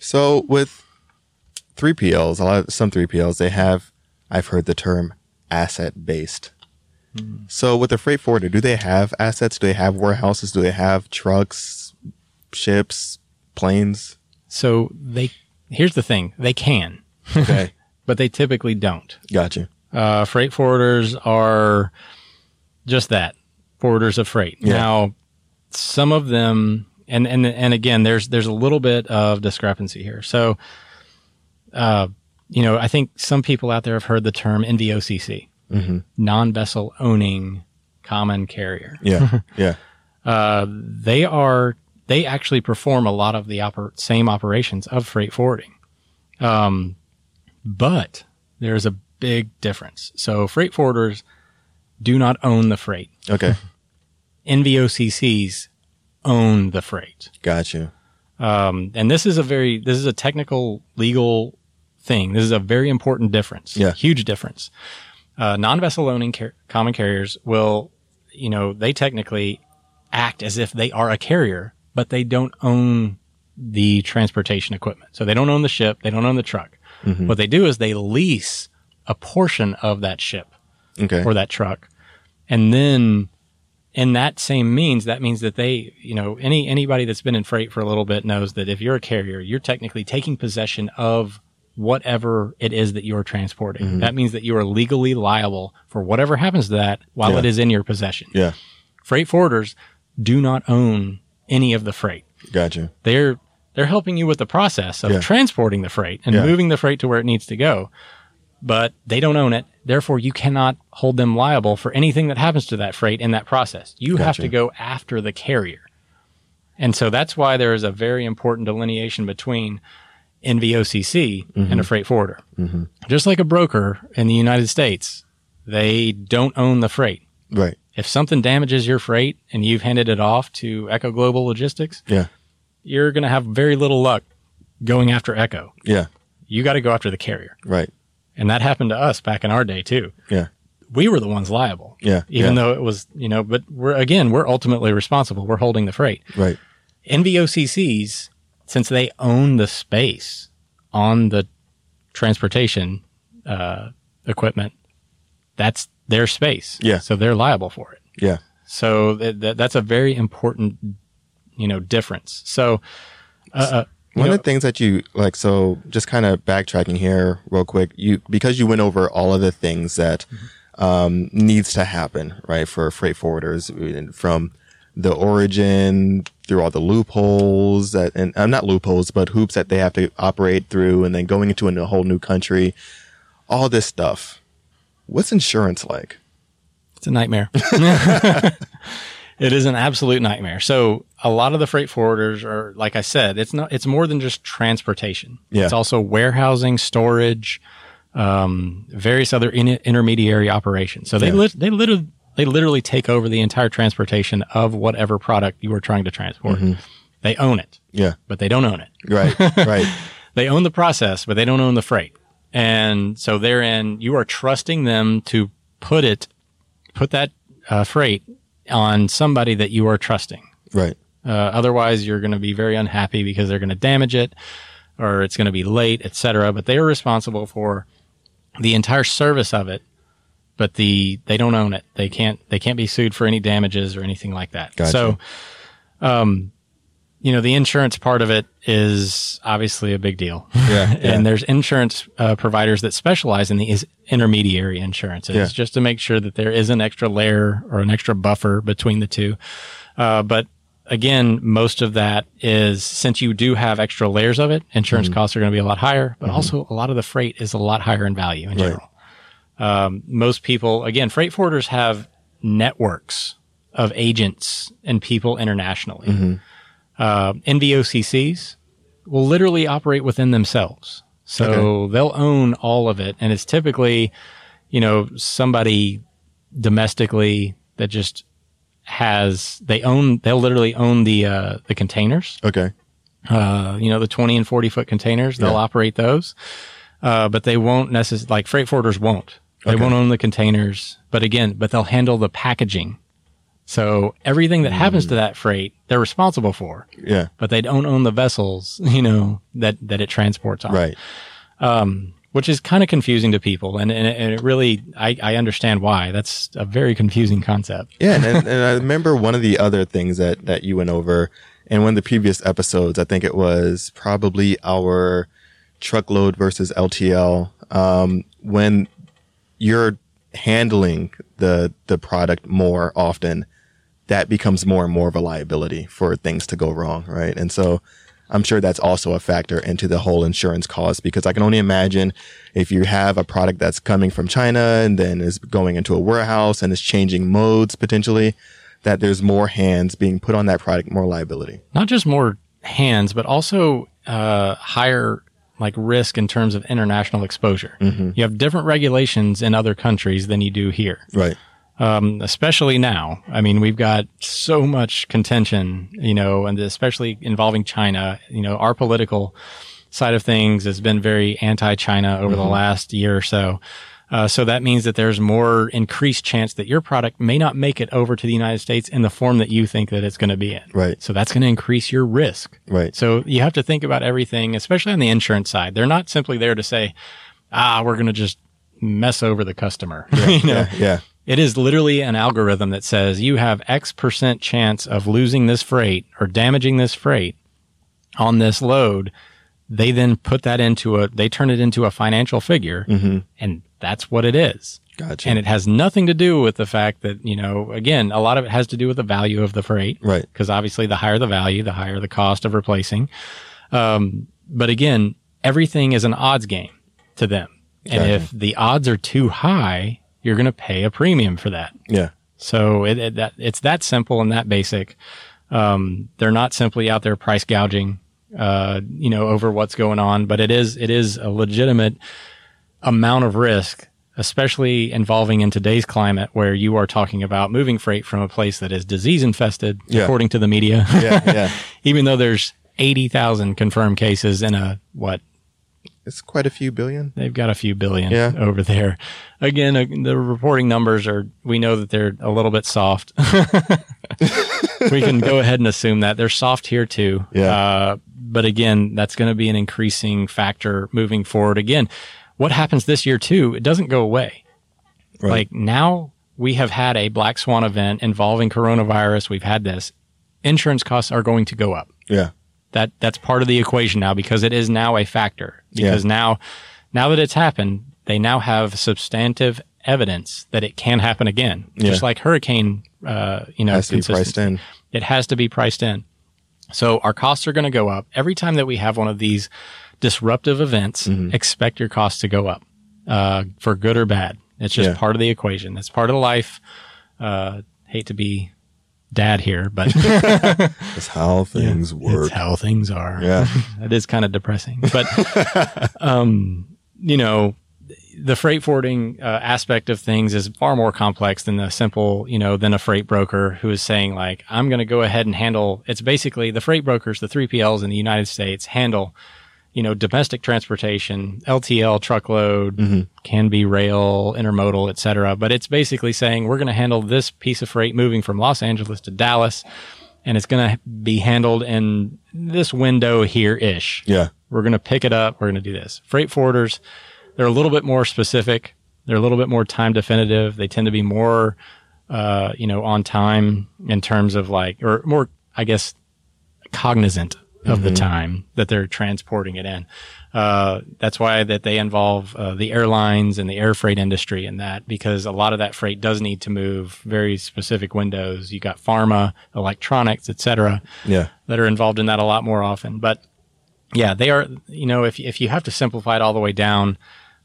So with three P Ls, a lot of, some three P Ls, they have, I've heard the term asset based. Hmm. So with a freight forwarder, do they have assets? Do they have warehouses? Do they have trucks, ships, planes? So they, here's the thing. They can, okay. but they typically don't. Gotcha. Uh, freight forwarders are just that, forwarders of freight. Yeah. Now, some of them, and, and, and again, there's, there's a little bit of discrepancy here. So, uh, you know, I think some people out there have heard the term N V O C C, mm-hmm. non-vessel owning common carrier. Yeah. Yeah. uh, they are, they actually perform a lot of the oper- same operations of freight forwarding. Um, but there's a big difference. So freight forwarders do not own the freight. Okay. N V O C Cs own the freight. Gotcha. Um, and this is a very, this is a technical legal thing. This is a very important difference. Yeah. Huge difference. Uh, non-vessel owning car- common carriers will, you know, they technically act as if they are a carrier, but they don't own the transportation equipment. So they don't own the ship. They don't own the truck. Mm-hmm. What they do is they lease a portion of that ship okay. or that truck. And then in that same means, that means that they, you know, any anybody that's been in freight for a little bit knows that if you're a carrier, you're technically taking possession of whatever it is that you're transporting. Mm-hmm. That means that you are legally liable for whatever happens to that while yeah. it is in your possession. Yeah. Freight forwarders do not own any of the freight. Gotcha. They're, they're helping you with the process of yeah. transporting the freight and yeah. moving the freight to where it needs to go, but they don't own it. Therefore, you cannot hold them liable for anything that happens to that freight in that process. You gotcha. Have to go after the carrier. And so that's why there is a very important delineation between N V O C C mm-hmm. and a freight forwarder. Mm-hmm. Just like a broker in the United States, they don't own the freight. Right. If something damages your freight and you've handed it off to Echo Global Logistics, yeah. you're going to have very little luck going after Echo. Yeah. You got to go after the carrier. Right. And that happened to us back in our day too. Yeah. We were the ones liable. Yeah. Even yeah. though it was, you know, but we're, again, we're ultimately responsible. We're holding the freight. Right. N V O C Cs, since they own the space on the transportation uh, equipment, that's their space. Yeah. So they're liable for it. Yeah. So th- th- that's a very important, you know, difference. So, uh, one know, of the things that you like, so just kind of backtracking here real quick, you, because you went over all of the things that, mm-hmm. um, needs to happen, right? For freight forwarders, from the origin through all the loopholes that, and I'm uh, not loopholes, but hoops that they have to operate through, and then going into a whole new country, all this stuff. What's insurance like? It's a nightmare. It is an absolute nightmare. So a lot of the freight forwarders are, like I said, it's not, it's more than just transportation. Yeah. It's also warehousing, storage, um, various other in, intermediary operations. So they, yeah. li- they literally, they literally take over the entire transportation of whatever product you are trying to transport. Mm-hmm. They own it. Yeah. But they don't own it. Right. Right. They own the process, but they don't own the freight. And so therein, you are trusting them to put it, put that uh, freight on somebody that you are trusting. Right. Uh, otherwise, you're going to be very unhappy because they're going to damage it, or it's going to be late, et cetera. But they are responsible for the entire service of it, but the they don't own it. They can't they can't be sued for any damages or anything like that. Gotcha. So, um, you know, the insurance part of it is obviously a big deal. Yeah. And yeah. there's insurance uh, providers that specialize in these intermediary insurances yeah. just to make sure that there is an extra layer or an extra buffer between the two. Uh, but again, most of that is, since you do have extra layers of it, insurance mm-hmm. costs are going to be a lot higher, but mm-hmm. also a lot of the freight is a lot higher in value in right. general. Um, most people, again, freight forwarders have networks of agents and people internationally. Mm-hmm. Uh, N V O C Cs will literally operate within themselves. So okay. they'll own all of it. And it's typically, you know, somebody domestically that just has, they own, they'll literally own the, uh, the containers. Okay. Uh, you know, the twenty and forty foot containers, they'll yeah. operate those. Uh, but they won't necessarily, like freight forwarders won't. They okay. won't own the containers, but again, but they'll handle the packaging. So everything that happens to that freight, they're responsible for. Yeah. But they don't own the vessels, you know, that, that it transports on. Right. Um, which is kind of confusing to people. And, and, and it really, I, I understand why. That's a very confusing concept. Yeah. And, and, and I remember one of the other things that, that you went over in one of the previous episodes, I think it was probably our truckload versus L T L. Um, when you're handling the, the product more often, that becomes more and more of a liability for things to go wrong, right? And so I'm sure that's also a factor into the whole insurance cost, because I can only imagine if you have a product that's coming from China and then is going into a warehouse and is changing modes potentially, that there's more hands being put on that product, more liability. Not just more hands, but also uh, higher like risk in terms of international exposure. Mm-hmm. You have different regulations in other countries than you do here. Right. Um, especially now. I mean, we've got so much contention, you know, and especially involving China. You know, our political side of things has been very anti-China over mm-hmm. the last year or so. Uh, so that means that there's more increased chance that your product may not make it over to the United States in the form that you think that it's going to be in. Right. So that's going to increase your risk. Right. So you have to think about everything, especially on the insurance side. They're not simply there to say, ah, we're going to just mess over the customer. Yeah. You know? Yeah, yeah. It is literally an algorithm that says you have X percent chance of losing this freight or damaging this freight on this load. They then put that into a, they turn it into a financial figure mm-hmm. and that's what it is. Gotcha. And it has nothing to do with the fact that, you know, again, a lot of it has to do with the value of the freight. Right. Because obviously the higher the value, the higher the cost of replacing. Um, but again, everything is an odds game to them. And gotcha. If the odds are too high, you're going to pay a premium for that. Yeah. So it, it, that, it's that simple and that basic. Um, they're not simply out there price gouging, uh, you know, over what's going on, but it is, it is a legitimate amount of risk, especially involving in today's climate where you are talking about moving freight from a place that is disease infested, yeah. according to the media, yeah, yeah. even though there's eighty thousand confirmed cases in a, what, it's quite a few billion. They've got a few billion yeah. over there. Again, uh, the reporting numbers are, we know that they're a little bit soft. We can go ahead and assume that. They're soft here too. Yeah. Uh, but again, that's going to be an increasing factor moving forward. Again, what happens this year too, it doesn't go away. Right. Like now we have had a black swan event involving coronavirus. We've had this. Insurance costs are going to go up. Yeah. That that's part of the equation now because it is now a factor. Because yeah. now, now that it's happened, they now have substantive evidence that it can happen again. Yeah. Just like hurricane, uh, you know, it has to be priced in. It has to be priced in. So our costs are going to go up every time that we have one of these disruptive events. Mm-hmm. Expect your costs to go up, uh, for good or bad. It's just yeah. part of the equation. It's part of life. Uh, hate to be dad here, but that's how things yeah, work. That's how things are. Yeah. That is kind of depressing, but, um, you know, the freight forwarding uh, aspect of things is far more complex than the simple, you know, than a freight broker who is saying like, I'm going to go ahead and handle, it's basically the freight brokers, the three P Ls in the United States handle, you know, domestic transportation, L T L, truckload, mm-hmm. can be rail, intermodal, et cetera. But it's basically saying we're going to handle this piece of freight moving from Los Angeles to Dallas, and it's going to be handled in this window here-ish. Yeah. We're going to pick it up. We're going to do this. Freight forwarders, they're a little bit more specific. They're a little bit more time definitive. They tend to be more, uh, you know, on time in terms of like, or more, I guess, cognizant of mm-hmm. the time that they're transporting it in. Uh, that's why that they involve uh, the airlines and the air freight industry in that, because a lot of that freight does need to move very specific windows. You got pharma, electronics, et cetera, yeah. that are involved in that a lot more often. But yeah, they are, you know, if, if you have to simplify it all the way down,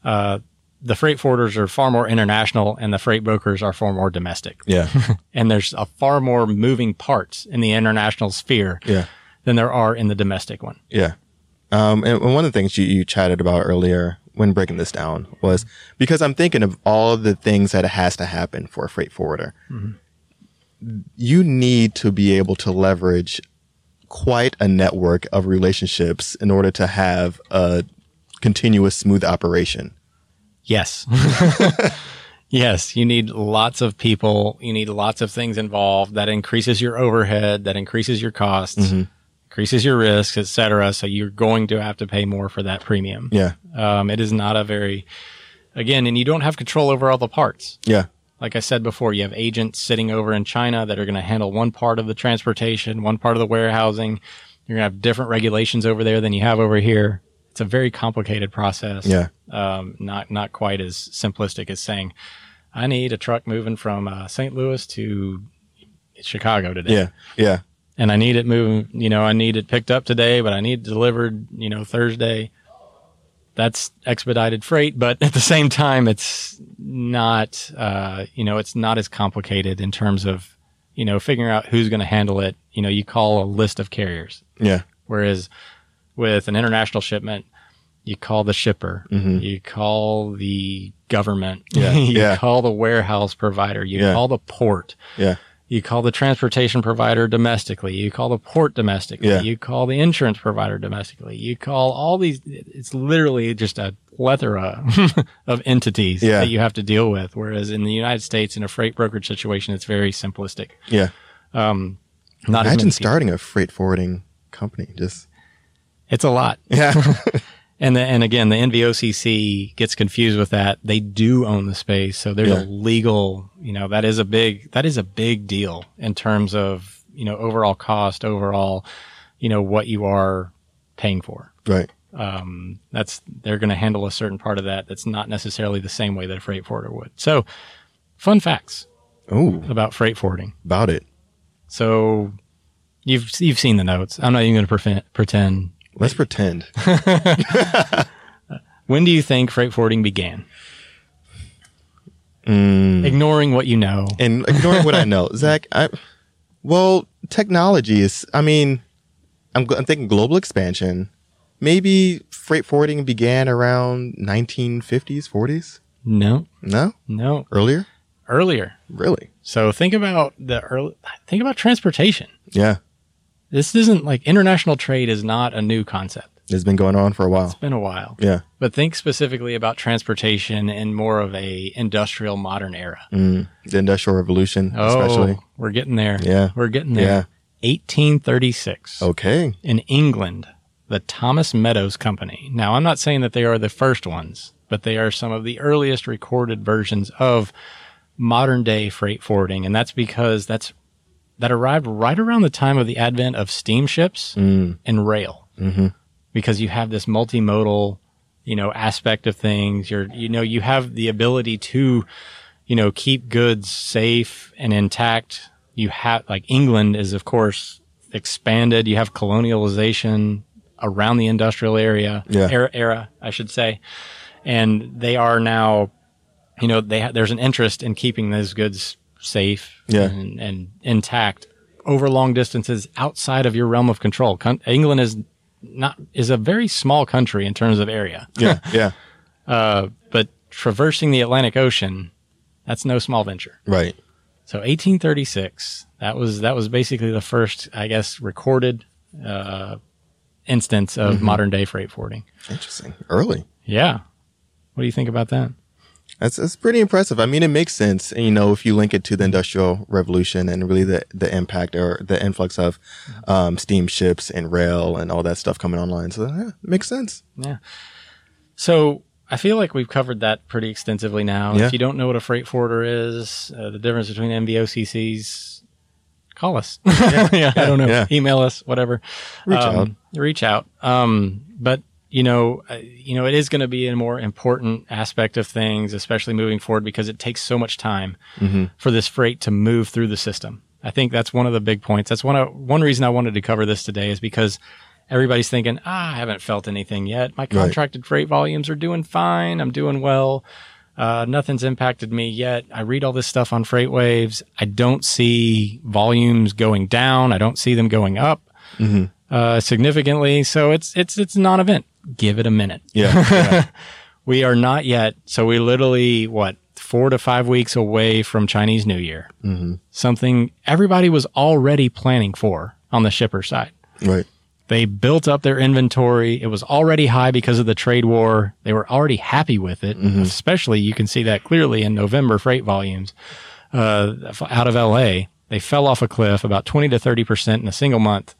uh, the freight forwarders are far more international and the freight brokers are far more domestic. Yeah. And there's a far more moving parts in the international sphere. Yeah. than there are in the domestic one. Yeah. Um, and one of the things you, you chatted about earlier when breaking this down was, because I'm thinking of all the things that has to happen for a freight forwarder, mm-hmm. you need to be able to leverage quite a network of relationships in order to have a continuous, smooth operation. Yes. Yes, you need lots of people. You need lots of things involved. That increases your overhead. That increases your costs. Mm-hmm. Increases your risks, et cetera. So you're going to have to pay more for that premium. Yeah. Um, it is not a very, again, and you don't have control over all the parts. Yeah. Like I said before, you have agents sitting over in China that are going to handle one part of the transportation, one part of the warehousing. You're going to have different regulations over there than you have over here. It's a very complicated process. Yeah. Um, not, not quite as simplistic as saying, I need a truck moving from uh, Saint Louis to Chicago today. Yeah. Yeah. And I need it moving, you know, I need it picked up today, but I need it delivered, you know, Thursday. That's expedited freight, but at the same time, it's not, uh, you know, it's not as complicated in terms of, you know, figuring out who's going to handle it. You know, you call a list of carriers. Yeah. Whereas with an international shipment, you call the shipper, mm-hmm. you call the government, yeah. you yeah. call the warehouse provider, you yeah. call the port, yeah. you call the transportation provider domestically, you call the port domestically, yeah. you call the insurance provider domestically, you call all these, it's literally just a plethora of entities yeah. that you have to deal with. Whereas in the United States, in a freight brokerage situation, it's very simplistic. Yeah. Um, not Imagine starting people. a freight forwarding company, just... It's a lot. Yeah. and the, and again, the N V O C C gets confused with that. They do own the space. So there's yeah. a legal, you know, that is a big, that is a big deal in terms of, you know, overall cost, overall, you know, what you are paying for. Right. Um, that's, they're going to handle a certain part of that. That's not necessarily the same way that a freight forwarder would. So fun facts Ooh. about freight forwarding. About it. So you've, you've seen the notes. I'm not even going to pre- pretend. Let's pretend. When do you think freight forwarding began? Mm. Ignoring what you know. And ignoring what I know. Zach, I, well, technology is, I mean, I'm, I'm thinking global expansion. Maybe freight forwarding began around nineteen fifties, forties? No. No? No. Earlier? Earlier. Really? So think about the early, think about transportation. Yeah. This isn't like international trade is not a new concept. It's been going on for a while. It's been a while. Yeah. But think specifically about transportation in more of a industrial modern era. Mm, the Industrial Revolution, oh, especially. We're getting there. Yeah. We're getting there. Yeah. eighteen thirty-six. Okay. In England, the Thomas Meadows Company. Now, I'm not saying that they are the first ones, but they are some of the earliest recorded versions of modern day freight forwarding. And that's because that's that arrived right around the time of the advent of steamships mm. and rail, mm-hmm. because you have this multimodal, you know, aspect of things. You're, you know, you have the ability to, you know, keep goods safe and intact. You have, like, England is, of course, expanded. You have colonialization around the industrial area yeah. era, era, I should say, and they are now, you know, they ha- there's an interest in keeping those goods safe yeah. and, and intact over long distances outside of your realm of control. Con- England is not is a very small country in terms of area. Yeah, yeah. Uh, but traversing the Atlantic Ocean, that's no small venture. Right. So eighteen thirty-six, that was that was basically the first, I guess, recorded uh, instance of mm-hmm. modern day freight forwarding. Interesting. Early. Yeah. What do you think about that? That's, that's pretty impressive. I mean, it makes sense, you know, if you link it to the Industrial Revolution and really the, the impact or the influx of um, steamships and rail and all that stuff coming online. So, yeah, it makes sense. Yeah. So, I feel like we've covered that pretty extensively now. Yeah. If you don't know what a freight forwarder is, uh, the difference between M V O C Cs, call us. Yeah, yeah, I don't know. Yeah. Email us, whatever. Reach um, out. Reach out. Um, but... You know, you know, it is going to be a more important aspect of things, especially moving forward, because it takes so much time mm-hmm. for this freight to move through the system. I think that's one of the big points. That's one of, one reason I wanted to cover this today is because everybody's thinking, ah, I haven't felt anything yet. My contracted right. freight volumes are doing fine. I'm doing well. Uh, nothing's impacted me yet. I read all this stuff on FreightWaves. I don't see volumes going down. I don't see them going up mm-hmm. uh, significantly. So it's it's it's a non-event. Give it a minute. Yeah. yeah. We are not yet. So we literally, what, four to five weeks away from Chinese New Year. Mm-hmm. Something everybody was already planning for on the shipper side. Right. They built up their inventory. It was already high because of the trade war. They were already happy with it. Mm-hmm. Especially, you can see that clearly in November freight volumes uh, out of L A. They fell off a cliff about twenty to thirty percent in a single month.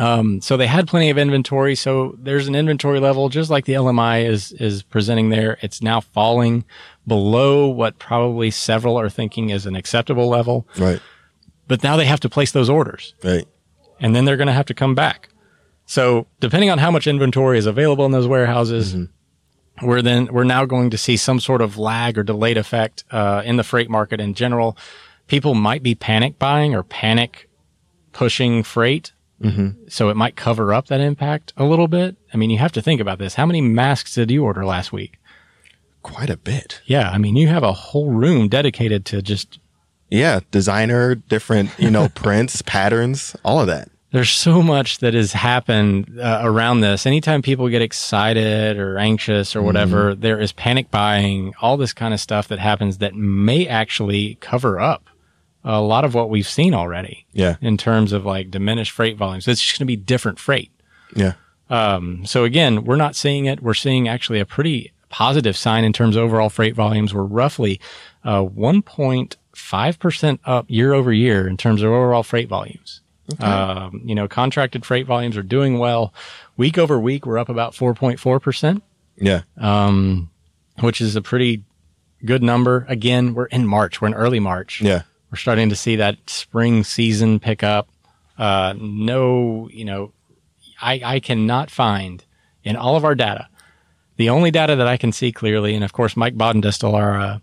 Um, so they had plenty of inventory. So there's an inventory level, just like the L M I is, is presenting there. It's now falling below what probably several are thinking is an acceptable level. Right. But now they have to place those orders. Right. And then they're going to have to come back. So depending on how much inventory is available in those warehouses, mm-hmm. we're then, we're now going to see some sort of lag or delayed effect, uh, in the freight market in general. People might be panic buying or panic pushing freight. Mm-hmm. So it might cover up that impact a little bit. I mean, you have to think about this. How many masks did you order last week? Quite a bit. Yeah. I mean, you have a whole room dedicated to just... Yeah. Designer, different, you know, prints, patterns, all of that. There's so much that has happened uh, around this. Anytime people get excited or anxious or whatever, mm-hmm. there is panic buying, all this kind of stuff that happens that may actually cover up a lot of what we've seen already yeah. in terms of like diminished freight volumes. It's just going to be different freight. Yeah. Um, so again, we're not seeing it. We're seeing actually a pretty positive sign in terms of overall freight volumes. We're roughly uh, one point five percent up year over year in terms of overall freight volumes. Okay. Um, you know, contracted freight volumes are doing well. Week over week, we're up about four point four percent. Yeah. Um, which is a pretty good number. Again, we're in March. We're in early March. Yeah. We're starting to see that spring season pick up. Uh, no, you know, I, I cannot find in all of our data, the only data that I can see clearly, and of course, Mike Bowden-Distel, our uh,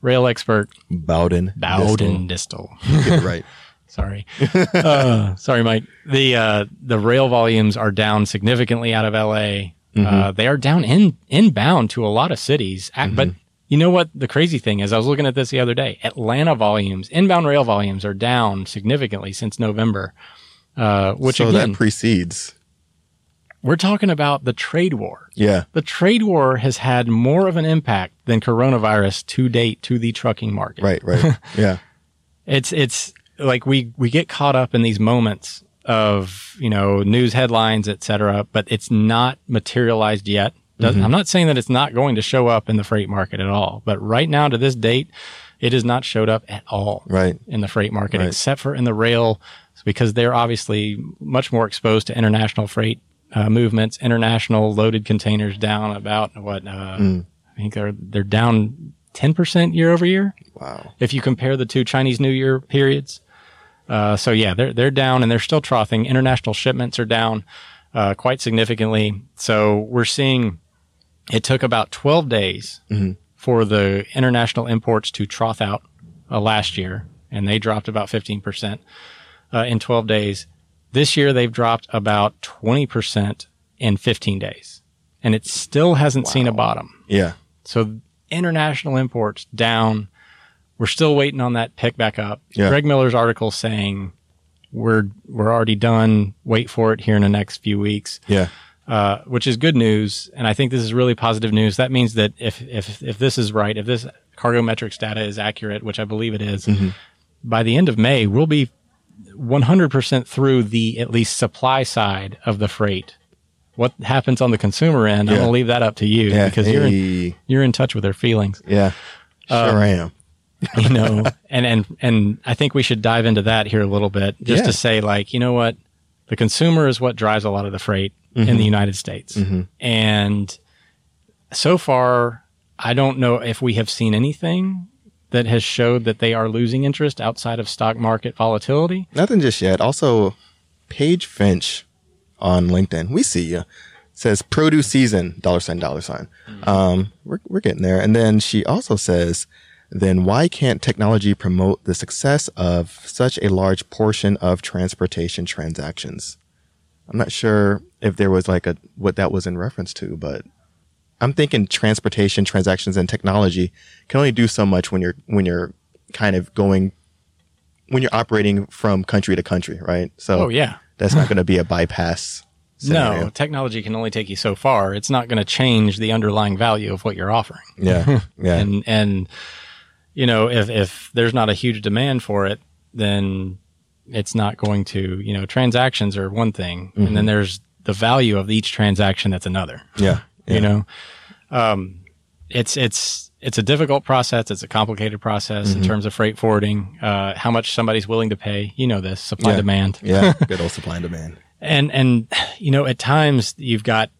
rail expert. Bowden. Bowden-Distel. Get it right. Sorry. uh, sorry, Mike. The uh, the rail volumes are down significantly out of L A. Mm-hmm. Uh, they are down in inbound to a lot of cities, at, mm-hmm. but you know what the crazy thing is? I was looking at this the other day. Atlanta volumes, inbound rail volumes are down significantly since November, uh, which so again, that precedes. We're talking about the trade war. Yeah. The trade war has had more of an impact than coronavirus to date to the trucking market. Right, right. Yeah. It's it's like we, we get caught up in these moments of, you know, news headlines, et cetera, but it's not materialized yet. Mm-hmm. I'm not saying that it's not going to show up in the freight market at all, but right now to this date, it has not showed up at all right. in the freight market, right. except for in the rail, because they're obviously much more exposed to international freight uh, movements. International loaded containers down about what uh, mm. I think they're they're down ten percent year over year. Wow! If you compare the two Chinese New Year periods, uh, so yeah, they're they're down and they're still troughing. International shipments are down uh, quite significantly, so we're seeing. It took about twelve days mm-hmm. for the international imports to trough out uh, last year, and they dropped about fifteen percent uh, in twelve days. This year, they've dropped about twenty percent in fifteen days, and it still hasn't wow. seen a bottom. Yeah. So international imports down. We're still waiting on that pick back up. Yeah. Greg Miller's article saying we're we're already done. Wait for it here in the next few weeks. Yeah. Uh, which is good news, and I think this is really positive news. That means that if if if this is right, if this Cargometrics data is accurate, which I believe it is, mm-hmm. by the end of May, we'll be one hundred percent through the at least supply side of the freight. What happens on the consumer end, yeah. I'm going to leave that up to you yeah. because hey. you're in, you're in touch with their feelings. Yeah, sure um, I am. you know, and, and, and I think we should dive into that here a little bit just yeah. to say, like, you know what? The consumer is what drives a lot of the freight mm-hmm. in the United States. Mm-hmm. And so far, I don't know if we have seen anything that has showed that they are losing interest outside of stock market volatility. Nothing just yet. Also, Paige Finch on LinkedIn, we see you, says produce season, dollar sign, dollar sign. Mm-hmm. Um, we're, we're getting there. And then she also says, then why can't technology promote the success of such a large portion of transportation transactions? I'm not sure if there was like a, what that was in reference to, but I'm thinking transportation transactions and technology can only do so much when you're, when you're kind of going, when you're operating from country to country, right? So oh, yeah. that's not going to be a bypass scenario. No, technology can only take you so far. It's not going to change the underlying value of what you're offering. Yeah. Yeah. and, and, you know, if, if there's not a huge demand for it, then it's not going to, you know, transactions are one thing. Mm-hmm. And then there's the value of each transaction. That's another. Yeah. yeah. You know, um, it's, it's, it's a difficult process. It's a complicated process mm-hmm. in terms of freight forwarding, uh, how much somebody's willing to pay, you know, this supply yeah. demand. Yeah. Good old supply and demand. And, and, you know, at times you've got,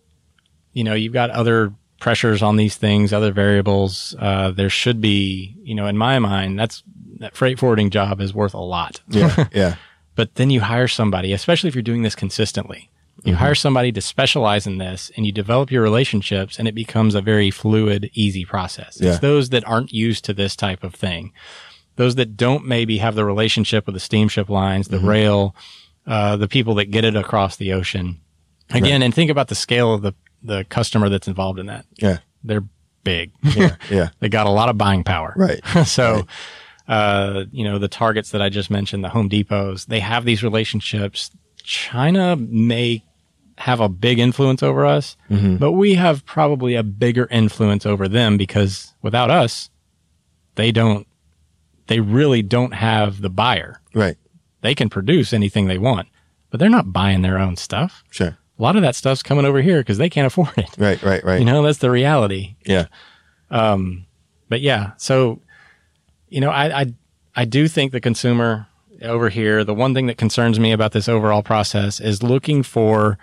you know, you've got other pressures on these things, other variables. Uh, there should be, you know, in my mind, that's that freight forwarding job is worth a lot. Yeah, yeah. But then you hire somebody, especially if you're doing this consistently. You mm-hmm. hire somebody to specialize in this, and you develop your relationships, and it becomes a very fluid, easy process. Yeah. It's those that aren't used to this type of thing, those that don't maybe have the relationship with the steamship lines, the mm-hmm. rail, uh, the people that get it across the ocean. Again, right. and think about the scale of the. the customer that's involved in that. Yeah. They're big. Yeah. Yeah. They got a lot of buying power. Right. so, right. uh, you know, the Targets that I just mentioned, the Home Depots, they have these relationships. China may have a big influence over us, mm-hmm. but we have probably a bigger influence over them because without us, they don't, they really don't have the buyer. Right. They can produce anything they want, but they're not buying their own stuff. Sure. A lot of that stuff's coming over here because they can't afford it. Right, right, right. You know, that's the reality. Yeah. Um, but yeah, so, you know, I, I, I do think the consumer over here, the one thing that concerns me about this overall process is looking for,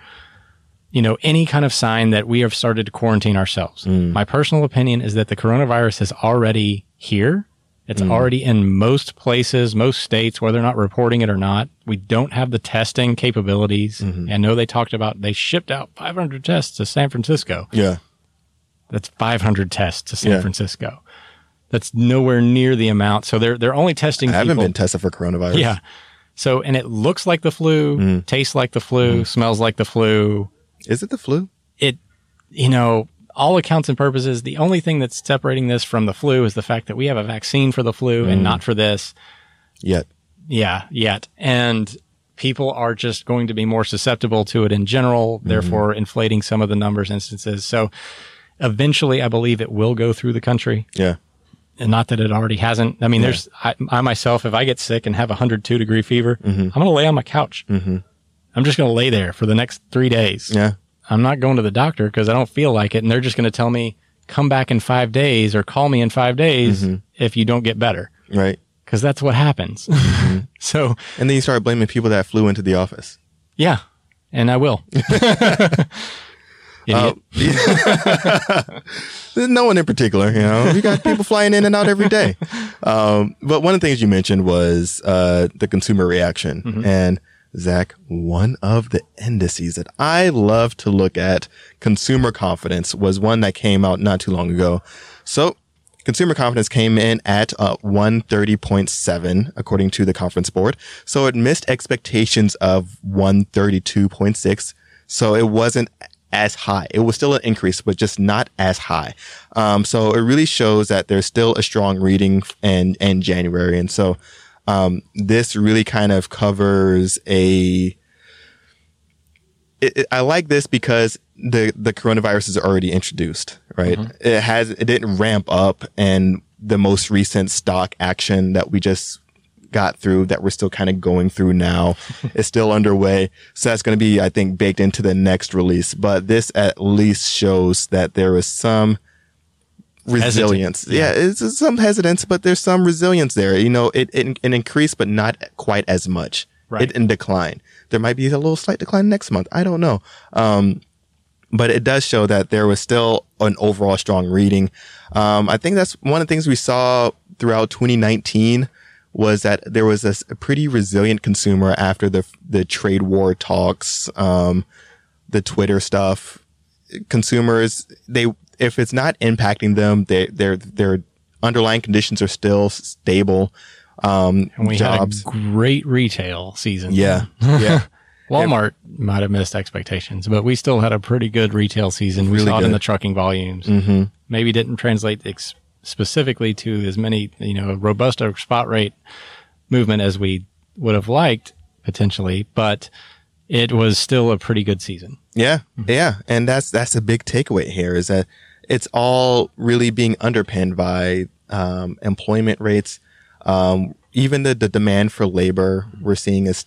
you know, any kind of sign that we have started to quarantine ourselves. Mm. My personal opinion is that the coronavirus is already here. It's mm. already in most places, most states, whether or not reporting it or not. We don't have the testing capabilities. Mm-hmm. I know they talked about they shipped out five hundred tests to San Francisco. Yeah. That's five hundred tests to San yeah. Francisco. That's nowhere near the amount. So they're they're only testing I people. haven't been tested for coronavirus. Yeah. So, and it looks like the flu, mm. tastes like the flu, mm. smells like the flu. Is it the flu? It, you know... all accounts and purposes, the only thing that's separating this from the flu is the fact that we have a vaccine for the flu mm. and not for this. Yet. Yeah, yet. And people are just going to be more susceptible to it in general, mm-hmm. therefore inflating some of the numbers instances. So eventually, I believe it will go through the country. Yeah. And not that it already hasn't. I mean, yeah. there's I, I myself, if I get sick and have one hundred two degree fever, mm-hmm. I'm going to lay on my couch. Mm-hmm. I'm just going to lay there for the next three days. Yeah. I'm not going to the doctor because I don't feel like it. And they're just going to tell me, come back in five days or call me in five days mm-hmm. if you don't get better. Right. Because that's what happens. Mm-hmm. So, and then you start blaming people that flew into the office. Yeah. And I will. uh, no one in particular. You know, we got people flying in and out every day. Um, but one of the things you mentioned was uh, the consumer reaction. Mm-hmm. And Zach, one of the indices that I love to look at, consumer confidence, was one that came out not too long ago. So consumer confidence came in at uh, one thirty point seven, according to the Conference Board. So it missed expectations of one thirty-two point six. So it wasn't as high. It was still an increase, but just not as high. Um, so it really shows that there's still a strong reading in, in January. And so Um, this really kind of covers a, it, it, I like this because the, the coronavirus is already introduced, right? Mm-hmm. It has, it didn't ramp up, and the most recent stock action that we just got through, that we're still kind of going through now, is still underway. So that's going to be, I think, baked into the next release. But this at least shows that there is some resilience. Yeah, yeah, it's some hesitance, but there's some resilience there. You know, it, it, it increased, but not quite as much. Right. It in decline. There might be a little slight decline next month. I don't know. Um, but it does show that there was still an overall strong reading. Um, I think that's one of the things we saw throughout twenty nineteen was that there was a, a pretty resilient consumer after the, the trade war talks, um, the Twitter stuff. Consumers, they, if it's not impacting them, they, their, their underlying conditions are still stable. Um, and we jobs. had a great retail season. Yeah. Yeah. Walmart it, might have missed expectations, but we still had a pretty good retail season. Really we saw good. it in the trucking volumes. Mm-hmm. Maybe didn't translate ex- specifically to as many, you know, robust or spot rate movement as we would have liked potentially, but it was still a pretty good season. Yeah. Mm-hmm. Yeah. And that's, that's a big takeaway here, is that it's all really being underpinned by, um, employment rates. Um, even the, the demand for labor we're seeing is,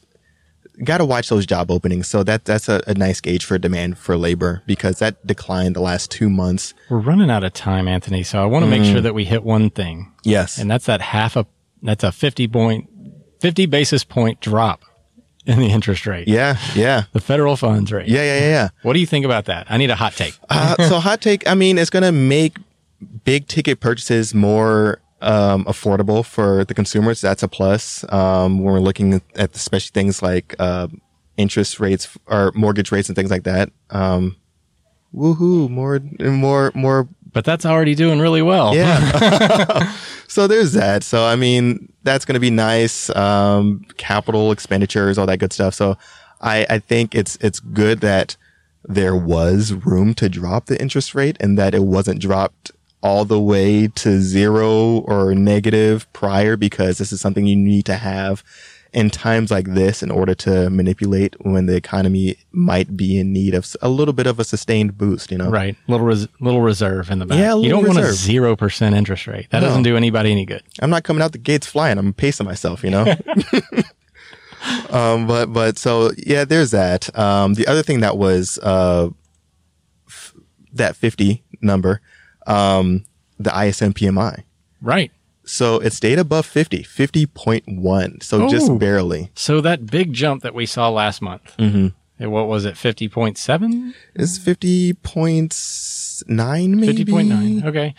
got to watch those job openings. So that, that's a, a nice gauge for demand for labor, because that declined the last two months. We're running out of time, Anthony. So I want to mm. make sure that we hit one thing. Yes. And that's that half a, that's a fifty point, fifty basis point drop in the interest rate. Yeah. Yeah. The federal funds rate. Yeah. Yeah. Yeah. yeah. What do you think about that? I need a hot take. uh, so hot take, I mean, it's going to make big ticket purchases more Um, affordable for the consumers. That's a plus. Um, when we're looking at especially things like, uh, interest rates or mortgage rates and things like that. Um, woohoo, more and more, more. But that's already doing really well. Yeah. So there's that. So, I mean, that's going to be nice. Um, capital expenditures, all that good stuff. So I, I think it's, it's good that there was room to drop the interest rate, and that it wasn't dropped all the way to zero or negative prior, because this is something you need to have in times like this in order to manipulate when the economy might be in need of a little bit of a sustained boost, you know? Right. Little res- little reserve in the back. Yeah, a little You don't reserve. want a zero percent interest rate. That no. doesn't do anybody any good. I'm not coming out the gates flying. I'm pacing myself, you know? um, but, but so yeah, there's that. Um, the other thing that was, uh, f- that fifty number, Um, the I S M P M I. Right. So it stayed above fifty, fifty point one. So oh, just barely. So that big jump that we saw last month, mm-hmm. and what was it? fifty point seven? It's fifty point nine, maybe? fifty point nine. Okay.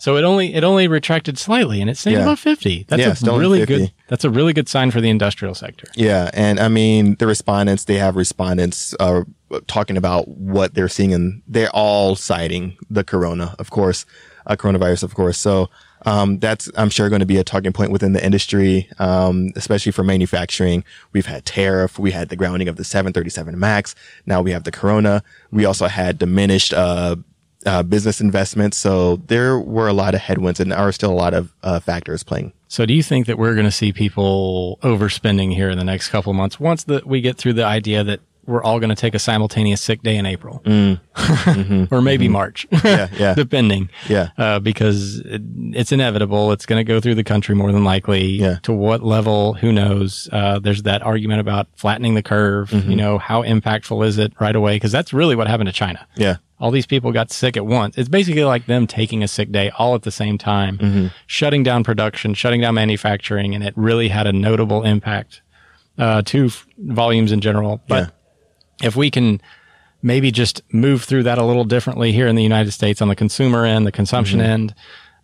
So it only, it only retracted slightly, and it stayed yeah. above fifty. That's yeah, a still really fifty. good, that's a really good sign for the industrial sector. Yeah. And I mean, the respondents, they have respondents, uh, talking about what they're seeing, and they're all citing the corona, of course, uh, coronavirus, of course. So, um, that's, I'm sure, going to be a talking point within the industry, um, especially for manufacturing. We've had tariff. We had the grounding of the seven thirty-seven MAX. Now we have the corona. We also had diminished, uh, uh, business investments. So there were a lot of headwinds, and there are still a lot of, uh, factors playing. So do you think that we're going to see people overspending here in the next couple of months, once that we get through the idea that we're all going to take a simultaneous sick day in April, mm. mm-hmm. or maybe mm-hmm. March, yeah, yeah. depending, yeah, uh, because it, it's inevitable. It's going to go through the country more than likely. Yeah. To what level? Who knows? Uh, there's that argument about flattening the curve. Mm-hmm. You know, how impactful is it right away? Because that's really what happened to China. Yeah, all these people got sick at once. It's basically like them taking a sick day all at the same time, mm-hmm. shutting down production, shutting down manufacturing, and it really had a notable impact uh, to f- volumes in general. But yeah. if we can maybe just move through that a little differently here in the United States on the consumer end, the consumption mm-hmm. end,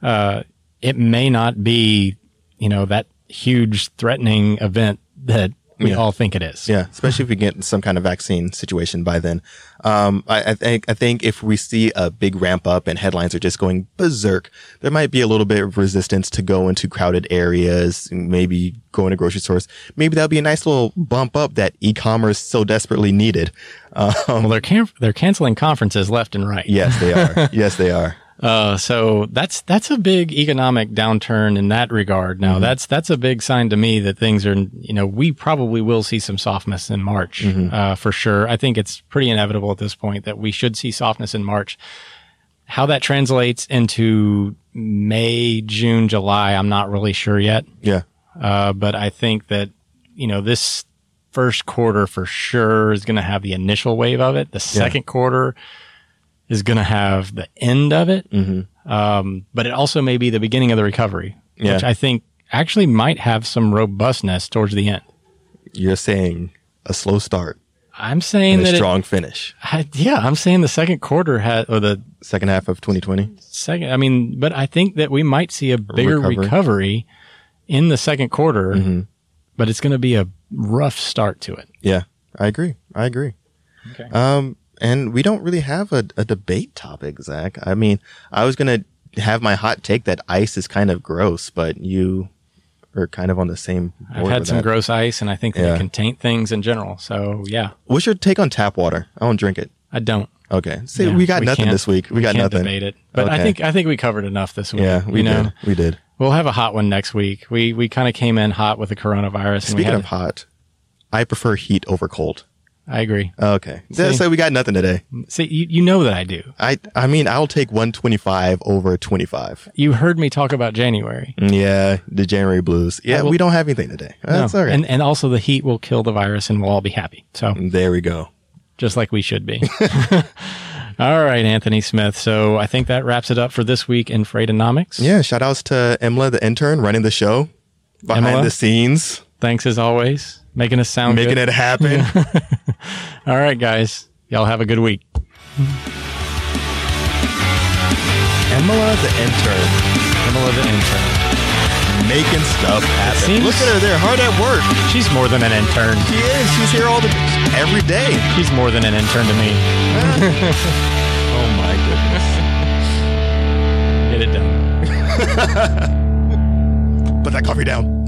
uh, it may not be, you know, that huge threatening event that we yeah. all think it is. Yeah. Especially if we get some kind of vaccine situation by then. Um, I, I think, I think if we see a big ramp up and headlines are just going berserk, there might be a little bit of resistance to go into crowded areas, maybe go into grocery stores. Maybe that'll be a nice little bump up that e-commerce so desperately needed. Um, well, they're, can- they're canceling conferences left and right. Yes, they are. Yes, they are. Uh, so that's that's a big economic downturn in that regard. Now, mm-hmm. that's that's a big sign to me that things are, you know, we probably will see some softness in March, mm-hmm. uh, for sure. I think it's pretty inevitable at this point that we should see softness in March. How that translates into May, June, July, I'm not really sure yet. Yeah. Uh, but I think that, you know, this first quarter for sure is going to have the initial wave of it. The second yeah. quarter is going to have the end of it. Mm-hmm. Um, but it also may be the beginning of the recovery, yeah. which I think actually might have some robustness towards the end. You're saying a slow start. I'm saying and that a strong it, finish. I, yeah, I'm saying the second quarter had or the second half of twenty twenty. Second, I mean, but I think that we might see a bigger recovery, recovery in the second quarter, mm-hmm. but it's going to be a rough start to it. Yeah, I agree. I agree. Okay. Um, and we don't really have a, a debate topic, Zach. I mean, I was going to have my hot take that ice is kind of gross, but you are kind of on the same board. I've had some that. gross ice, and I think that yeah. it can taint things in general. So, yeah. What's your take on tap water? I don't drink it. I don't. Okay. See, yeah, we got we nothing this week. We, we got can't nothing. Debate it. But okay. I think I think we covered enough this week. Yeah, we you know? did. We did. We'll have a hot one next week. We we kind of came in hot with the coronavirus. Speaking and we had, of hot, I prefer heat over cold. I agree. Okay. See, so we got nothing today. See, you, you know that I do. I I mean, I'll take one twenty-five over twenty-five. You heard me talk about January. Yeah, the January blues. Yeah, will, we don't have anything today. That's no. all right. And, and also the heat will kill the virus and we'll all be happy. So there we go. Just like we should be. All right, Anthony Smith. So I think that wraps it up for this week in Freightonomics. Yeah, shout outs to Emma, the intern, running the show behind Emma, the scenes. Thanks as always. Making us sound Making good. Making it happen. All right, guys. Y'all have a good week. Emma, the intern. Emma, the intern. Making stuff happen. Seems, Look at her there, hard at work. She's more than an intern. She is. She's here all the every day. She's more than an intern to me. Oh, my goodness. Get it done. Put that coffee down.